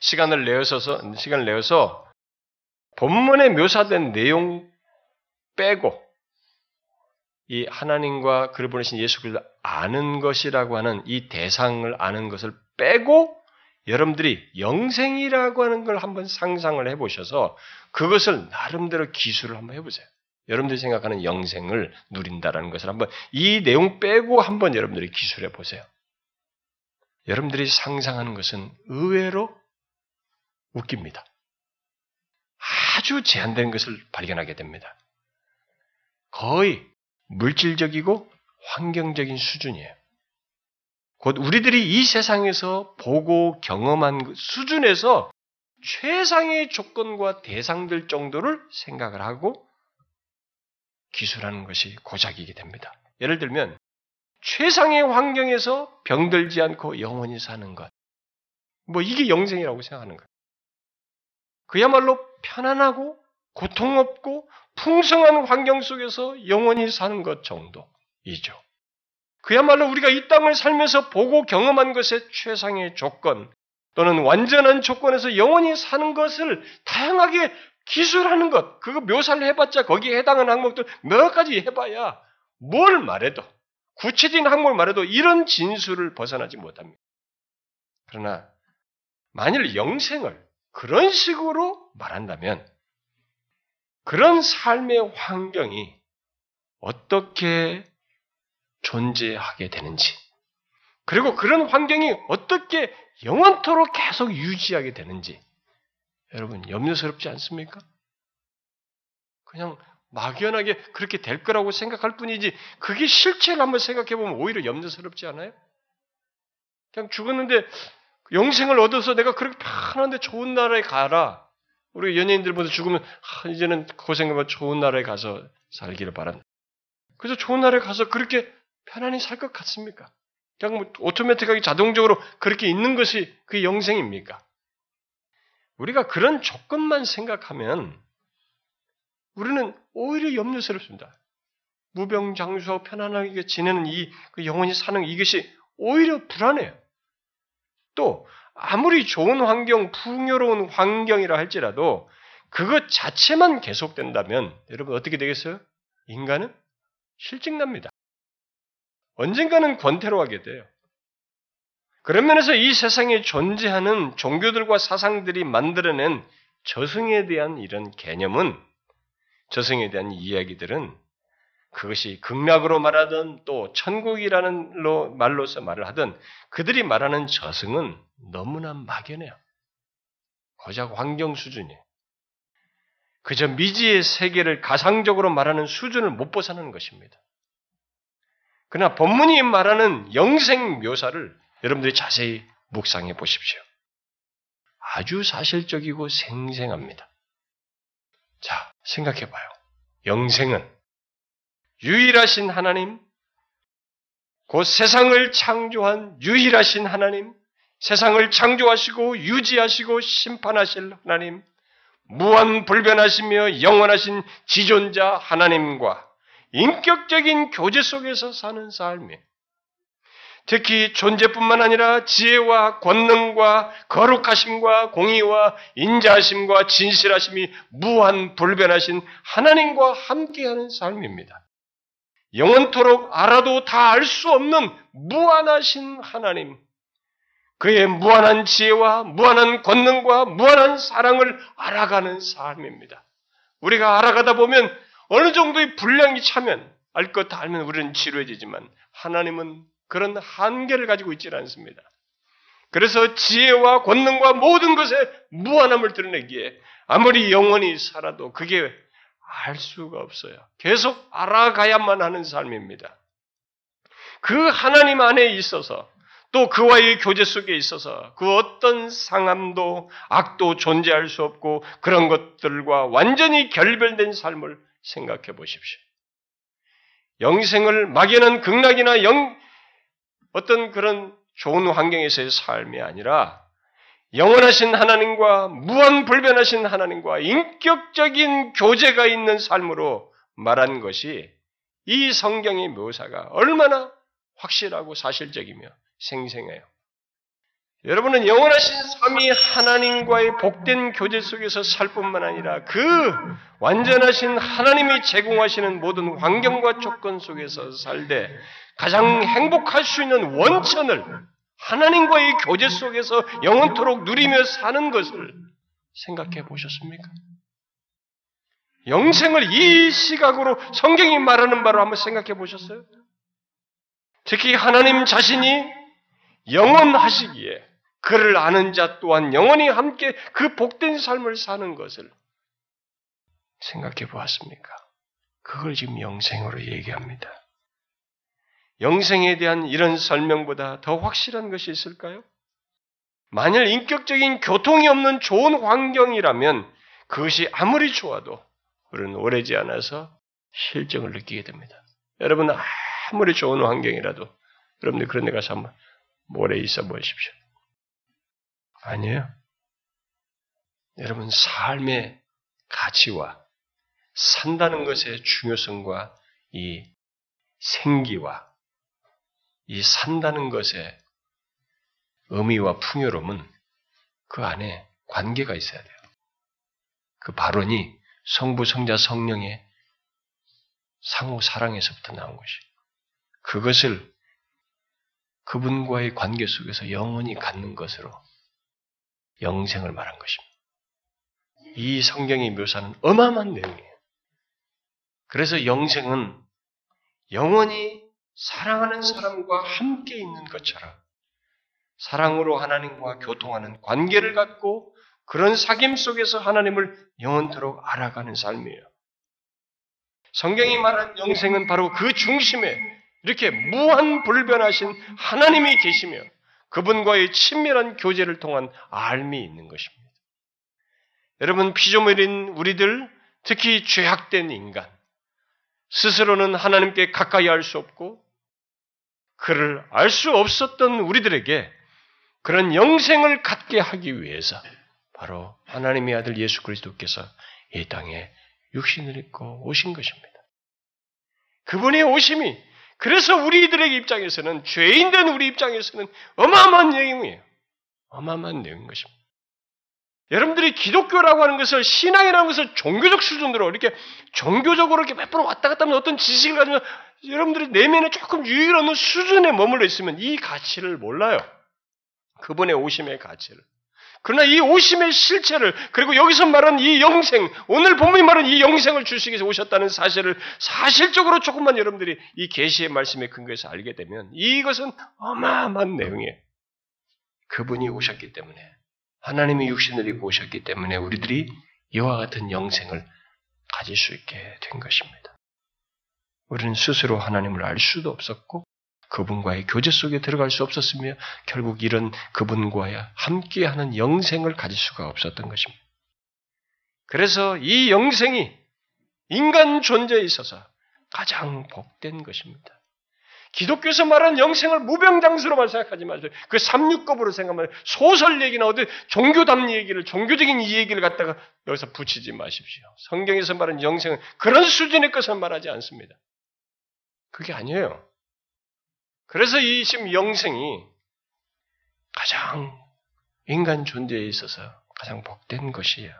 시간을 내어서 시간을 내어서 본문에 묘사된 내용 빼고 이 하나님과 그를 보내신 예수 그리스도 아는 것이라고 하는 이 대상을 아는 것을 빼고 여러분들이 영생이라고 하는 걸 한번 상상을 해보셔서 그것을 나름대로 기술을 한번 해보세요. 여러분들이 생각하는 영생을 누린다라는 것을 한번 이 내용 빼고 한번 여러분들이 기술해 보세요. 여러분들이 상상하는 것은 의외로 웃깁니다. 아주 제한된 것을 발견하게 됩니다. 거의 물질적이고 환경적인 수준이에요. 곧 우리들이 이 세상에서 보고 경험한 수준에서 최상의 조건과 대상들 정도를 생각을 하고 기술하는 것이 고작이게 됩니다. 예를 들면 최상의 환경에서 병들지 않고 영원히 사는 것. 뭐 이게 영생이라고 생각하는 거예요. 그야말로 편안하고 고통 없고 풍성한 환경 속에서 영원히 사는 것 정도이죠. 그야말로 우리가 이 땅을 살면서 보고 경험한 것의 최상의 조건 또는 완전한 조건에서 영원히 사는 것을 다양하게 기술하는 것, 그거 묘사를 해봤자 거기에 해당하는 항목들 몇 가지 해봐야 뭘 말해도 구체적인 항목을 말해도 이런 진술을 벗어나지 못합니다. 그러나 만일 영생을 그런 식으로 말한다면 그런 삶의 환경이 어떻게 존재하게 되는지 그리고 그런 환경이 어떻게 영원토록 계속 유지하게 되는지 여러분 염려스럽지 않습니까? 그냥 막연하게 그렇게 될 거라고 생각할 뿐이지 그게 실체를 한번 생각해보면 오히려 염려스럽지 않아요? 그냥 죽었는데 영생을 얻어서 내가 그렇게 편한데 좋은 나라에 가라. 우리 연예인들보다 죽으면 아, 이제는 고생하면 좋은 나라에 가서 살기를 바란다. 그래서 좋은 나라에 가서 그렇게 편안히 살 것 같습니까? 그냥 뭐 오토매틱하게 자동적으로 그렇게 있는 것이 그게 영생입니까? 우리가 그런 조건만 생각하면 우리는 오히려 염려스럽습니다. 무병장수하고 편안하게 지내는 이 그 영원히 사는 이것이 오히려 불안해요. 또 아무리 좋은 환경, 풍요로운 환경이라 할지라도 그것 자체만 계속된다면 여러분 어떻게 되겠어요? 인간은 실증납니다. 언젠가는 권태로워하게 돼요. 그런 면에서 이 세상에 존재하는 종교들과 사상들이 만들어낸 저승에 대한 이런 개념은 저승에 대한 이야기들은 그것이 극락으로 말하든 또 천국이라는 말로서 말을 하든 그들이 말하는 저승은 너무나 막연해요. 고작 환경 수준이에요. 그저 미지의 세계를 가상적으로 말하는 수준을 못 벗어나는 것입니다. 그러나 본문이 말하는 영생 묘사를 여러분들이 자세히 묵상해 보십시오. 아주 사실적이고 생생합니다. 자, 생각해 봐요. 영생은 유일하신 하나님, 곧 세상을 창조한 유일하신 하나님, 세상을 창조하시고 유지하시고 심판하실 하나님, 무한불변하시며 영원하신 지존자 하나님과 인격적인 교제 속에서 사는 삶이에요. 특히 존재뿐만 아니라 지혜와 권능과 거룩하심과 공의와 인자하심과 진실하심이 무한 불변하신 하나님과 함께하는 삶입니다. 영원토록 알아도 다 알 수 없는 무한하신 하나님, 그의 무한한 지혜와 무한한 권능과 무한한 사랑을 알아가는 삶입니다. 우리가 알아가다 보면 어느 정도의 분량이 차면 알 것 다 알면 우리는 지루해지지만 하나님은 그런 한계를 가지고 있지 않습니다. 그래서 지혜와 권능과 모든 것에 무한함을 드러내기에 아무리 영원히 살아도 그게 알 수가 없어요. 계속 알아가야만 하는 삶입니다. 그 하나님 안에 있어서 또 그와의 교제 속에 있어서 그 어떤 상함도 악도 존재할 수 없고 그런 것들과 완전히 결별된 삶을 생각해 보십시오. 영생을 막연한 극락이나 영, 어떤 그런 좋은 환경에서의 삶이 아니라 영원하신 하나님과 무한불변하신 하나님과 인격적인 교제가 있는 삶으로 말한 것이 이 성경의 묘사가 얼마나 확실하고 사실적이며 생생해요. 여러분은 영원하신 삼위 하나님과의 복된 교제 속에서 살 뿐만 아니라 그 완전하신 하나님이 제공하시는 모든 환경과 조건 속에서 살되 가장 행복할 수 있는 원천을 하나님과의 교제 속에서 영원토록 누리며 사는 것을 생각해 보셨습니까? 영생을 이 시각으로 성경이 말하는 바로 한번 생각해 보셨어요? 특히 하나님 자신이 영원하시기에 그를 아는 자 또한 영원히 함께 그 복된 삶을 사는 것을 생각해 보았습니까? 그걸 지금 영생으로 얘기합니다. 영생에 대한 이런 설명보다 더 확실한 것이 있을까요? 만일 인격적인 교통이 없는 좋은 환경이라면 그것이 아무리 좋아도 우리는 오래지 않아서 실정을 느끼게 됩니다. 여러분 아무리 좋은 환경이라도 여러분들 그런 데 가서 한번 오래 있어 보십시오. 아니에요. 여러분 삶의 가치와 산다는 것의 중요성과 이 생기와 이 산다는 것의 의미와 풍요로움은 그 안에 관계가 있어야 돼요. 그 발언이 성부, 성자, 성령의 상호 사랑에서부터 나온 것이 그것을 그분과의 관계 속에서 영원히 갖는 것으로 영생을 말한 것입니다. 이 성경의 묘사는 어마어마한 내용이에요. 그래서 영생은 영원히 사랑하는 사람과 함께 있는 것처럼 사랑으로 하나님과 교통하는 관계를 갖고 그런 사귐 속에서 하나님을 영원토록 알아가는 삶이에요. 성경이 말한 영생은 바로 그 중심에 이렇게 무한불변하신 하나님이 계시며 그분과의 친밀한 교제를 통한 알미 있는 것입니다. 여러분 피조물인 우리들, 특히 죄악된 인간, 스스로는 하나님께 가까이 할 수 없고 그를 알 수 없었던 우리들에게 그런 영생을 갖게 하기 위해서 바로 하나님의 아들 예수 그리스도께서 이 땅에 육신을 입고 오신 것입니다. 그분의 오심이 그래서 우리들의 입장에서는 죄인된 우리 입장에서는 어마어마한 내용이에요. 어마어마한 내용인 것입니다. 여러분들이 기독교라고 하는 것을 신앙이라는 것을 종교적 수준으로 이렇게 종교적으로 이렇게 몇 번 왔다 갔다 하면 어떤 지식을 가지면 여러분들이 내면에 조금 유익을 얻는 수준에 머물러 있으면 이 가치를 몰라요. 그분의 오심의 가치를. 그러나 이 오심의 실체를 그리고 여기서 말한 이 영생, 오늘 본문이 말한 이 영생을 주시기 위해서 오셨다는 사실을 사실적으로 조금만 여러분들이 이 계시의 말씀에 근거해서 알게 되면 이것은 어마어마한 내용이에요. 그분이 오셨기 때문에 하나님이 육신을 입고 오셨기 때문에 우리들이 이와 같은 영생을 가질 수 있게 된 것입니다. 우리는 스스로 하나님을 알 수도 없었고 그분과의 교제 속에 들어갈 수 없었으며 결국 이런 그분과 함께하는 영생을 가질 수가 없었던 것입니다. 그래서 이 영생이 인간 존재에 있어서 가장 복된 것입니다. 기독교에서 말하는 영생을 무병장수로만 생각하지 마세요. 그 삼류급으로 생각하면 소설 얘기나 어디 종교담 얘기를 종교적인 이 얘기를 갖다가 여기서 붙이지 마십시오. 성경에서 말하는 영생은 그런 수준의 것을 말하지 않습니다. 그게 아니에요. 그래서 이 지금 영생이 가장 인간 존재에 있어서 가장 복된 것이에요.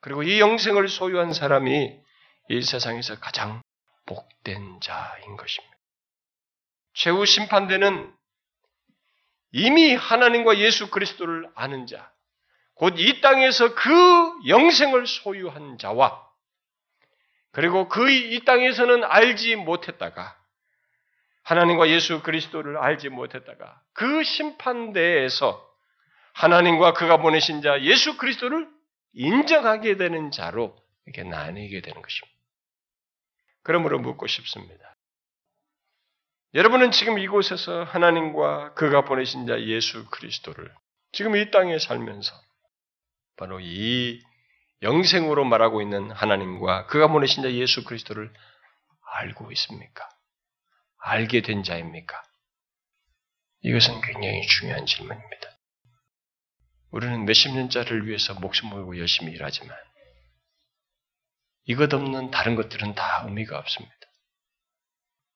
그리고 이 영생을 소유한 사람이 이 세상에서 가장 복된 자인 것입니다. 최후 심판대는 이미 하나님과 예수 그리스도를 아는 자, 곧 이 땅에서 그 영생을 소유한 자와 그리고 그 이 땅에서는 알지 못했다가 하나님과 예수 그리스도를 알지 못했다가 그 심판대에서 하나님과 그가 보내신 자 예수 그리스도를 인정하게 되는 자로 이렇게 나뉘게 되는 것입니다. 그러므로 묻고 싶습니다. 여러분은 지금 이곳에서 하나님과 그가 보내신 자 예수 그리스도를 지금 이 땅에 살면서 바로 이 영생으로 말하고 있는 하나님과 그가 보내신 자 예수 그리스도를 알고 있습니까? 알게 된 자입니까? 이것은 굉장히 중요한 질문입니다. 우리는 몇십 년짜리를 위해서 목숨 걸고 열심히 일하지만 이것 없는 다른 것들은 다 의미가 없습니다.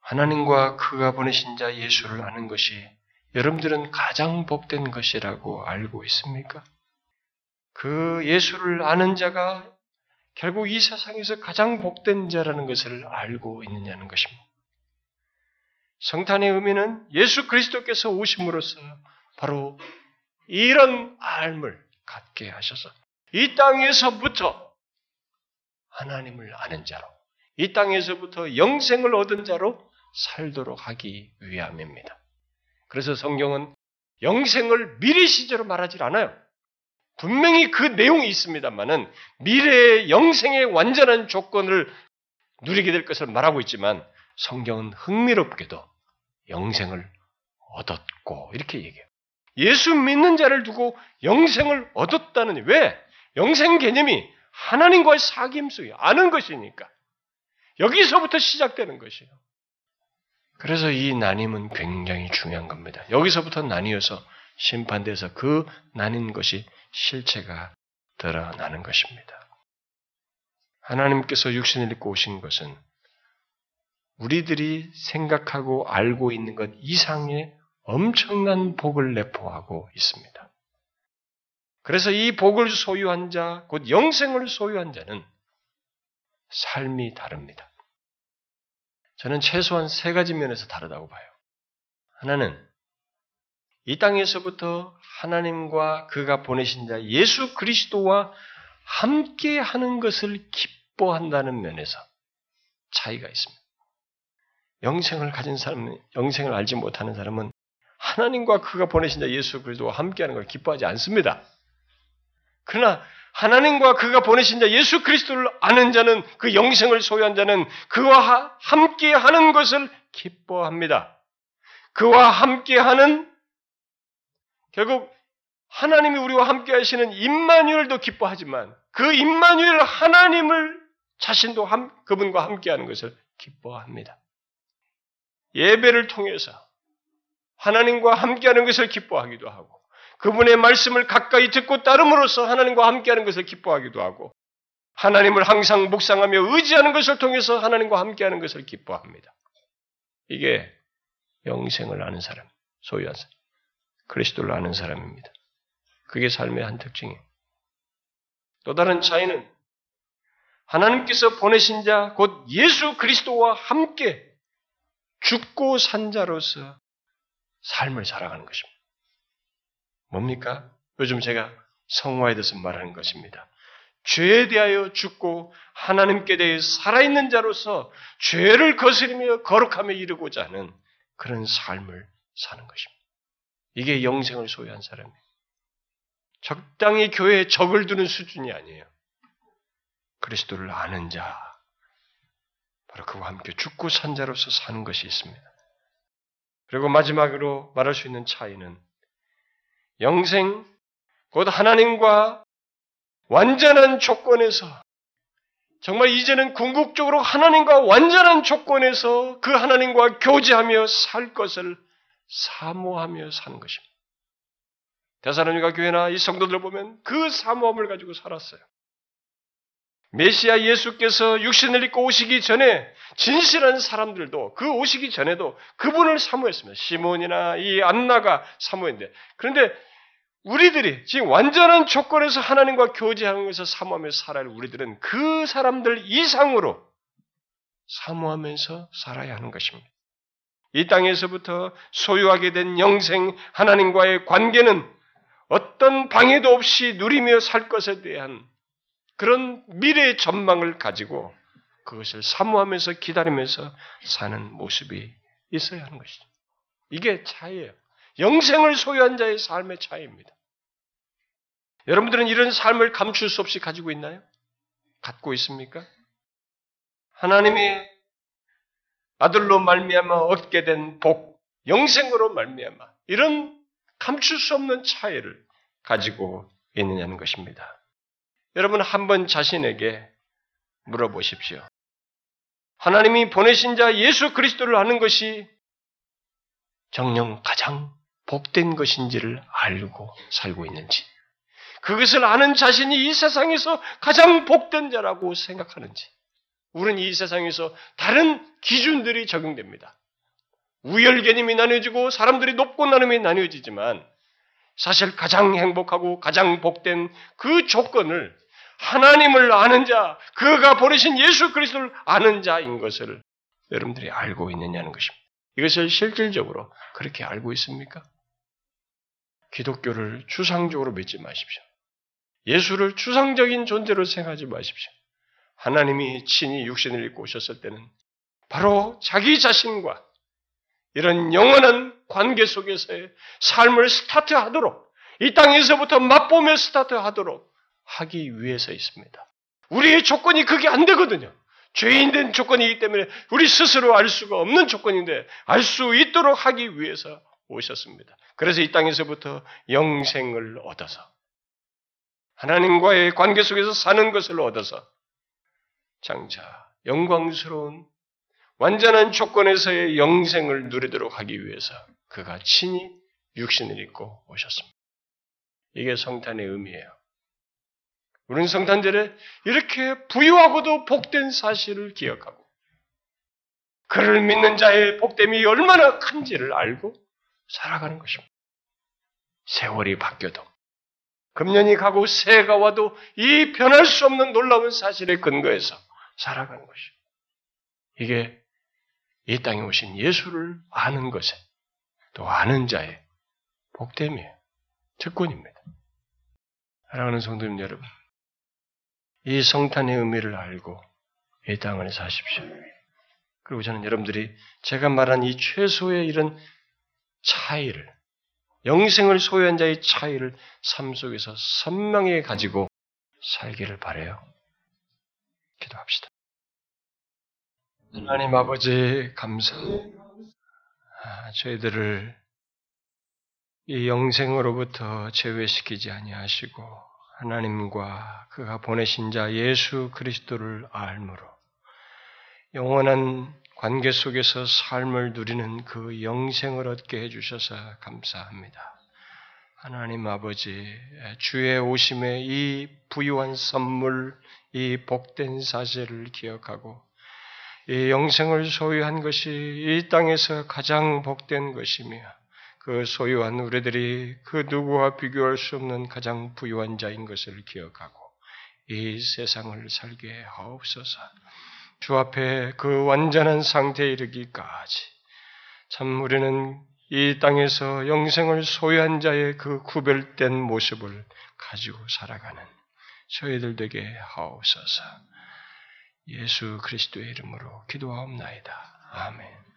하나님과 그가 보내신 자 예수를 아는 것이 여러분들은 가장 복된 것이라고 알고 있습니까? 그 예수를 아는 자가 결국 이 세상에서 가장 복된 자라는 것을 알고 있느냐는 것입니다. 성탄의 의미는 예수 그리스도께서 오심으로써 바로 이런 알을 갖게 하셔서 이 땅에서부터 하나님을 아는 자로, 이 땅에서부터 영생을 얻은 자로 살도록 하기 위함입니다. 그래서 성경은 영생을 미래 시제로 말하지 않아요. 분명히 그 내용이 있습니다만은 미래의 영생의 완전한 조건을 누리게 될 것을 말하고 있지만 성경은 흥미롭게도 영생을 얻었고 이렇게 얘기해요. 예수 믿는 자를 두고 영생을 얻었다는, 왜? 영생 개념이 하나님과의 사귐 속에 아는 것이니까 여기서부터 시작되는 것이에요. 그래서 이 나뉨은 굉장히 중요한 겁니다. 여기서부터 나뉘어서 심판돼서 그 나뉜 것이 실체가 드러나는 것입니다. 하나님께서 육신을 입고 오신 것은 우리들이 생각하고 알고 있는 것 이상의 엄청난 복을 내포하고 있습니다. 그래서 이 복을 소유한 자, 곧 영생을 소유한 자는 삶이 다릅니다. 저는 최소한 세 가지 면에서 다르다고 봐요. 하나는 이 땅에서부터 하나님과 그가 보내신 자 예수 그리스도와 함께 하는 것을 기뻐한다는 면에서 차이가 있습니다. 영생을 가진 사람은, 영생을 알지 못하는 사람은 하나님과 그가 보내신 자 예수 그리스도와 함께 하는 걸 기뻐하지 않습니다. 그러나 하나님과 그가 보내신 자 예수 그리스도를 아는 자는, 그 영생을 소유한 자는 그와 함께 하는 것을 기뻐합니다. 그와 함께 하는, 결국 하나님이 우리와 함께 하시는 임마누엘도 기뻐하지만 그 임마누엘 하나님을 자신도 함, 그분과 함께 하는 것을 기뻐합니다. 예배를 통해서 하나님과 함께 하는 것을 기뻐하기도 하고 그분의 말씀을 가까이 듣고 따름으로써 하나님과 함께하는 것을 기뻐하기도 하고 하나님을 항상 묵상하며 의지하는 것을 통해서 하나님과 함께하는 것을 기뻐합니다. 이게 영생을 아는 사람, 소유한 사람, 그리스도를 아는 사람입니다. 그게 삶의 한 특징이에요. 또 다른 차이는 하나님께서 보내신 자, 곧 예수 그리스도와 함께 죽고 산 자로서 삶을 살아가는 것입니다. 뭡니까? 요즘 제가 성화에 대해서 말하는 것입니다. 죄에 대하여 죽고 하나님께 대해 살아있는 자로서 죄를 거스리며 거룩하며 이루고자 하는 그런 삶을 사는 것입니다. 이게 영생을 소유한 사람이에요. 적당히 교회에 적을 두는 수준이 아니에요. 그리스도를 아는 자, 바로 그와 함께 죽고 산 자로서 사는 것이 있습니다. 그리고 마지막으로 말할 수 있는 차이는 영생, 곧 하나님과 완전한 조건에서, 정말 이제는 궁극적으로 하나님과 완전한 조건에서 그 하나님과 교제하며 살 것을 사모하며 사는 것입니다. 데살로니가 교회나 이 성도들 보면 그 사모함을 가지고 살았어요. 메시아 예수께서 육신을 입고 오시기 전에 진실한 사람들도 그 오시기 전에도 그분을 사모했습니다. 시몬이나 이 안나가 사모했는데, 그런데 우리들이 지금 완전한 조건에서 하나님과 교제하는 것을 사모하며 살아야 할 우리들은 그 사람들 이상으로 사모하면서 살아야 하는 것입니다. 이 땅에서부터 소유하게 된 영생, 하나님과의 관계는 어떤 방해도 없이 누리며 살 것에 대한 그런 미래의 전망을 가지고 그것을 사모하면서 기다리면서 사는 모습이 있어야 하는 것이죠. 이게 차이예요. 영생을 소유한 자의 삶의 차이입니다. 여러분들은 이런 삶을 감출 수 없이 가지고 있나요? 갖고 있습니까? 하나님의 아들로 말미암아 얻게 된 복, 영생으로 말미암아 이런 감출 수 없는 차이를 가지고 있느냐는 것입니다. 여러분 한번 자신에게 물어보십시오. 하나님이 보내신 자 예수 그리스도를 아는 것이 정녕 가장 복된 것인지를 알고 살고 있는지, 그것을 아는 자신이 이 세상에서 가장 복된 자라고 생각하는지. 우리는 이 세상에서 다른 기준들이 적용됩니다. 우열 개념이 나뉘어지고 사람들이 높고 나눔이 나뉘어지지만 사실 가장 행복하고 가장 복된 그 조건을 하나님을 아는 자, 그가 보내신 예수 그리스도를 아는 자인 것을 여러분들이 알고 있느냐는 것입니다. 이것을 실질적으로 그렇게 알고 있습니까? 기독교를 추상적으로 믿지 마십시오. 예수를 추상적인 존재로 생각하지 마십시오. 하나님이 친히 육신을 입고 오셨을 때는 바로 자기 자신과 이런 영원한 관계 속에서의 삶을 스타트하도록, 이 땅에서부터 맛보며 스타트하도록 하기 위해서 있습니다. 우리의 조건이 그게 안 되거든요. 죄인된 조건이기 때문에 우리 스스로 알 수가 없는 조건인데 알 수 있도록 하기 위해서 오셨습니다. 그래서 이 땅에서부터 영생을 얻어서 하나님과의 관계 속에서 사는 것을 얻어서 장차 영광스러운 완전한 조건에서의 영생을 누리도록 하기 위해서 그가 친히 육신을 입고 오셨습니다. 이게 성탄의 의미예요. 우리는 성탄절에 이렇게 부유하고도 복된 사실을 기억하고 그를 믿는 자의 복됨이 얼마나 큰지를 알고 살아가는 것입니다. 세월이 바뀌어도, 금년이 가고 새해가 와도 이 변할 수 없는 놀라운 사실에 근거해서 살아가는 것입니다. 이게 이 땅에 오신 예수를 아는 것에, 또 아는 자의 복됨이에요. 특권입니다. 사랑하는 성도님 여러분, 이 성탄의 의미를 알고 이 땅을 사십시오. 그리고 저는 여러분들이 제가 말한 이 최소의 이런 차이를, 영생을 소유한 자의 차이를 삶 속에서 선명히 가지고 살기를 바라요. 기도합시다. 하나님 아버지 감사합니다. 아, 저희들을 이 영생으로부터 제외시키지 아니하시고 하나님과 그가 보내신 자 예수 그리스도를 알므로 영원한 관계 속에서 삶을 누리는 그 영생을 얻게 해주셔서 감사합니다. 하나님 아버지, 주의 오심에 이 부유한 선물, 이 복된 사실을 기억하고 이 영생을 소유한 것이 이 땅에서 가장 복된 것이며 그 소유한 우리들이 그 누구와 비교할 수 없는 가장 부유한 자인 것을 기억하고 이 세상을 살게 하옵소서. 주 앞에 그 완전한 상태에 이르기까지 참 우리는 이 땅에서 영생을 소유한 자의 그 구별된 모습을 가지고 살아가는 저희들 되게 하옵소서. 예수 그리스도의 이름으로 기도하옵나이다. 아멘.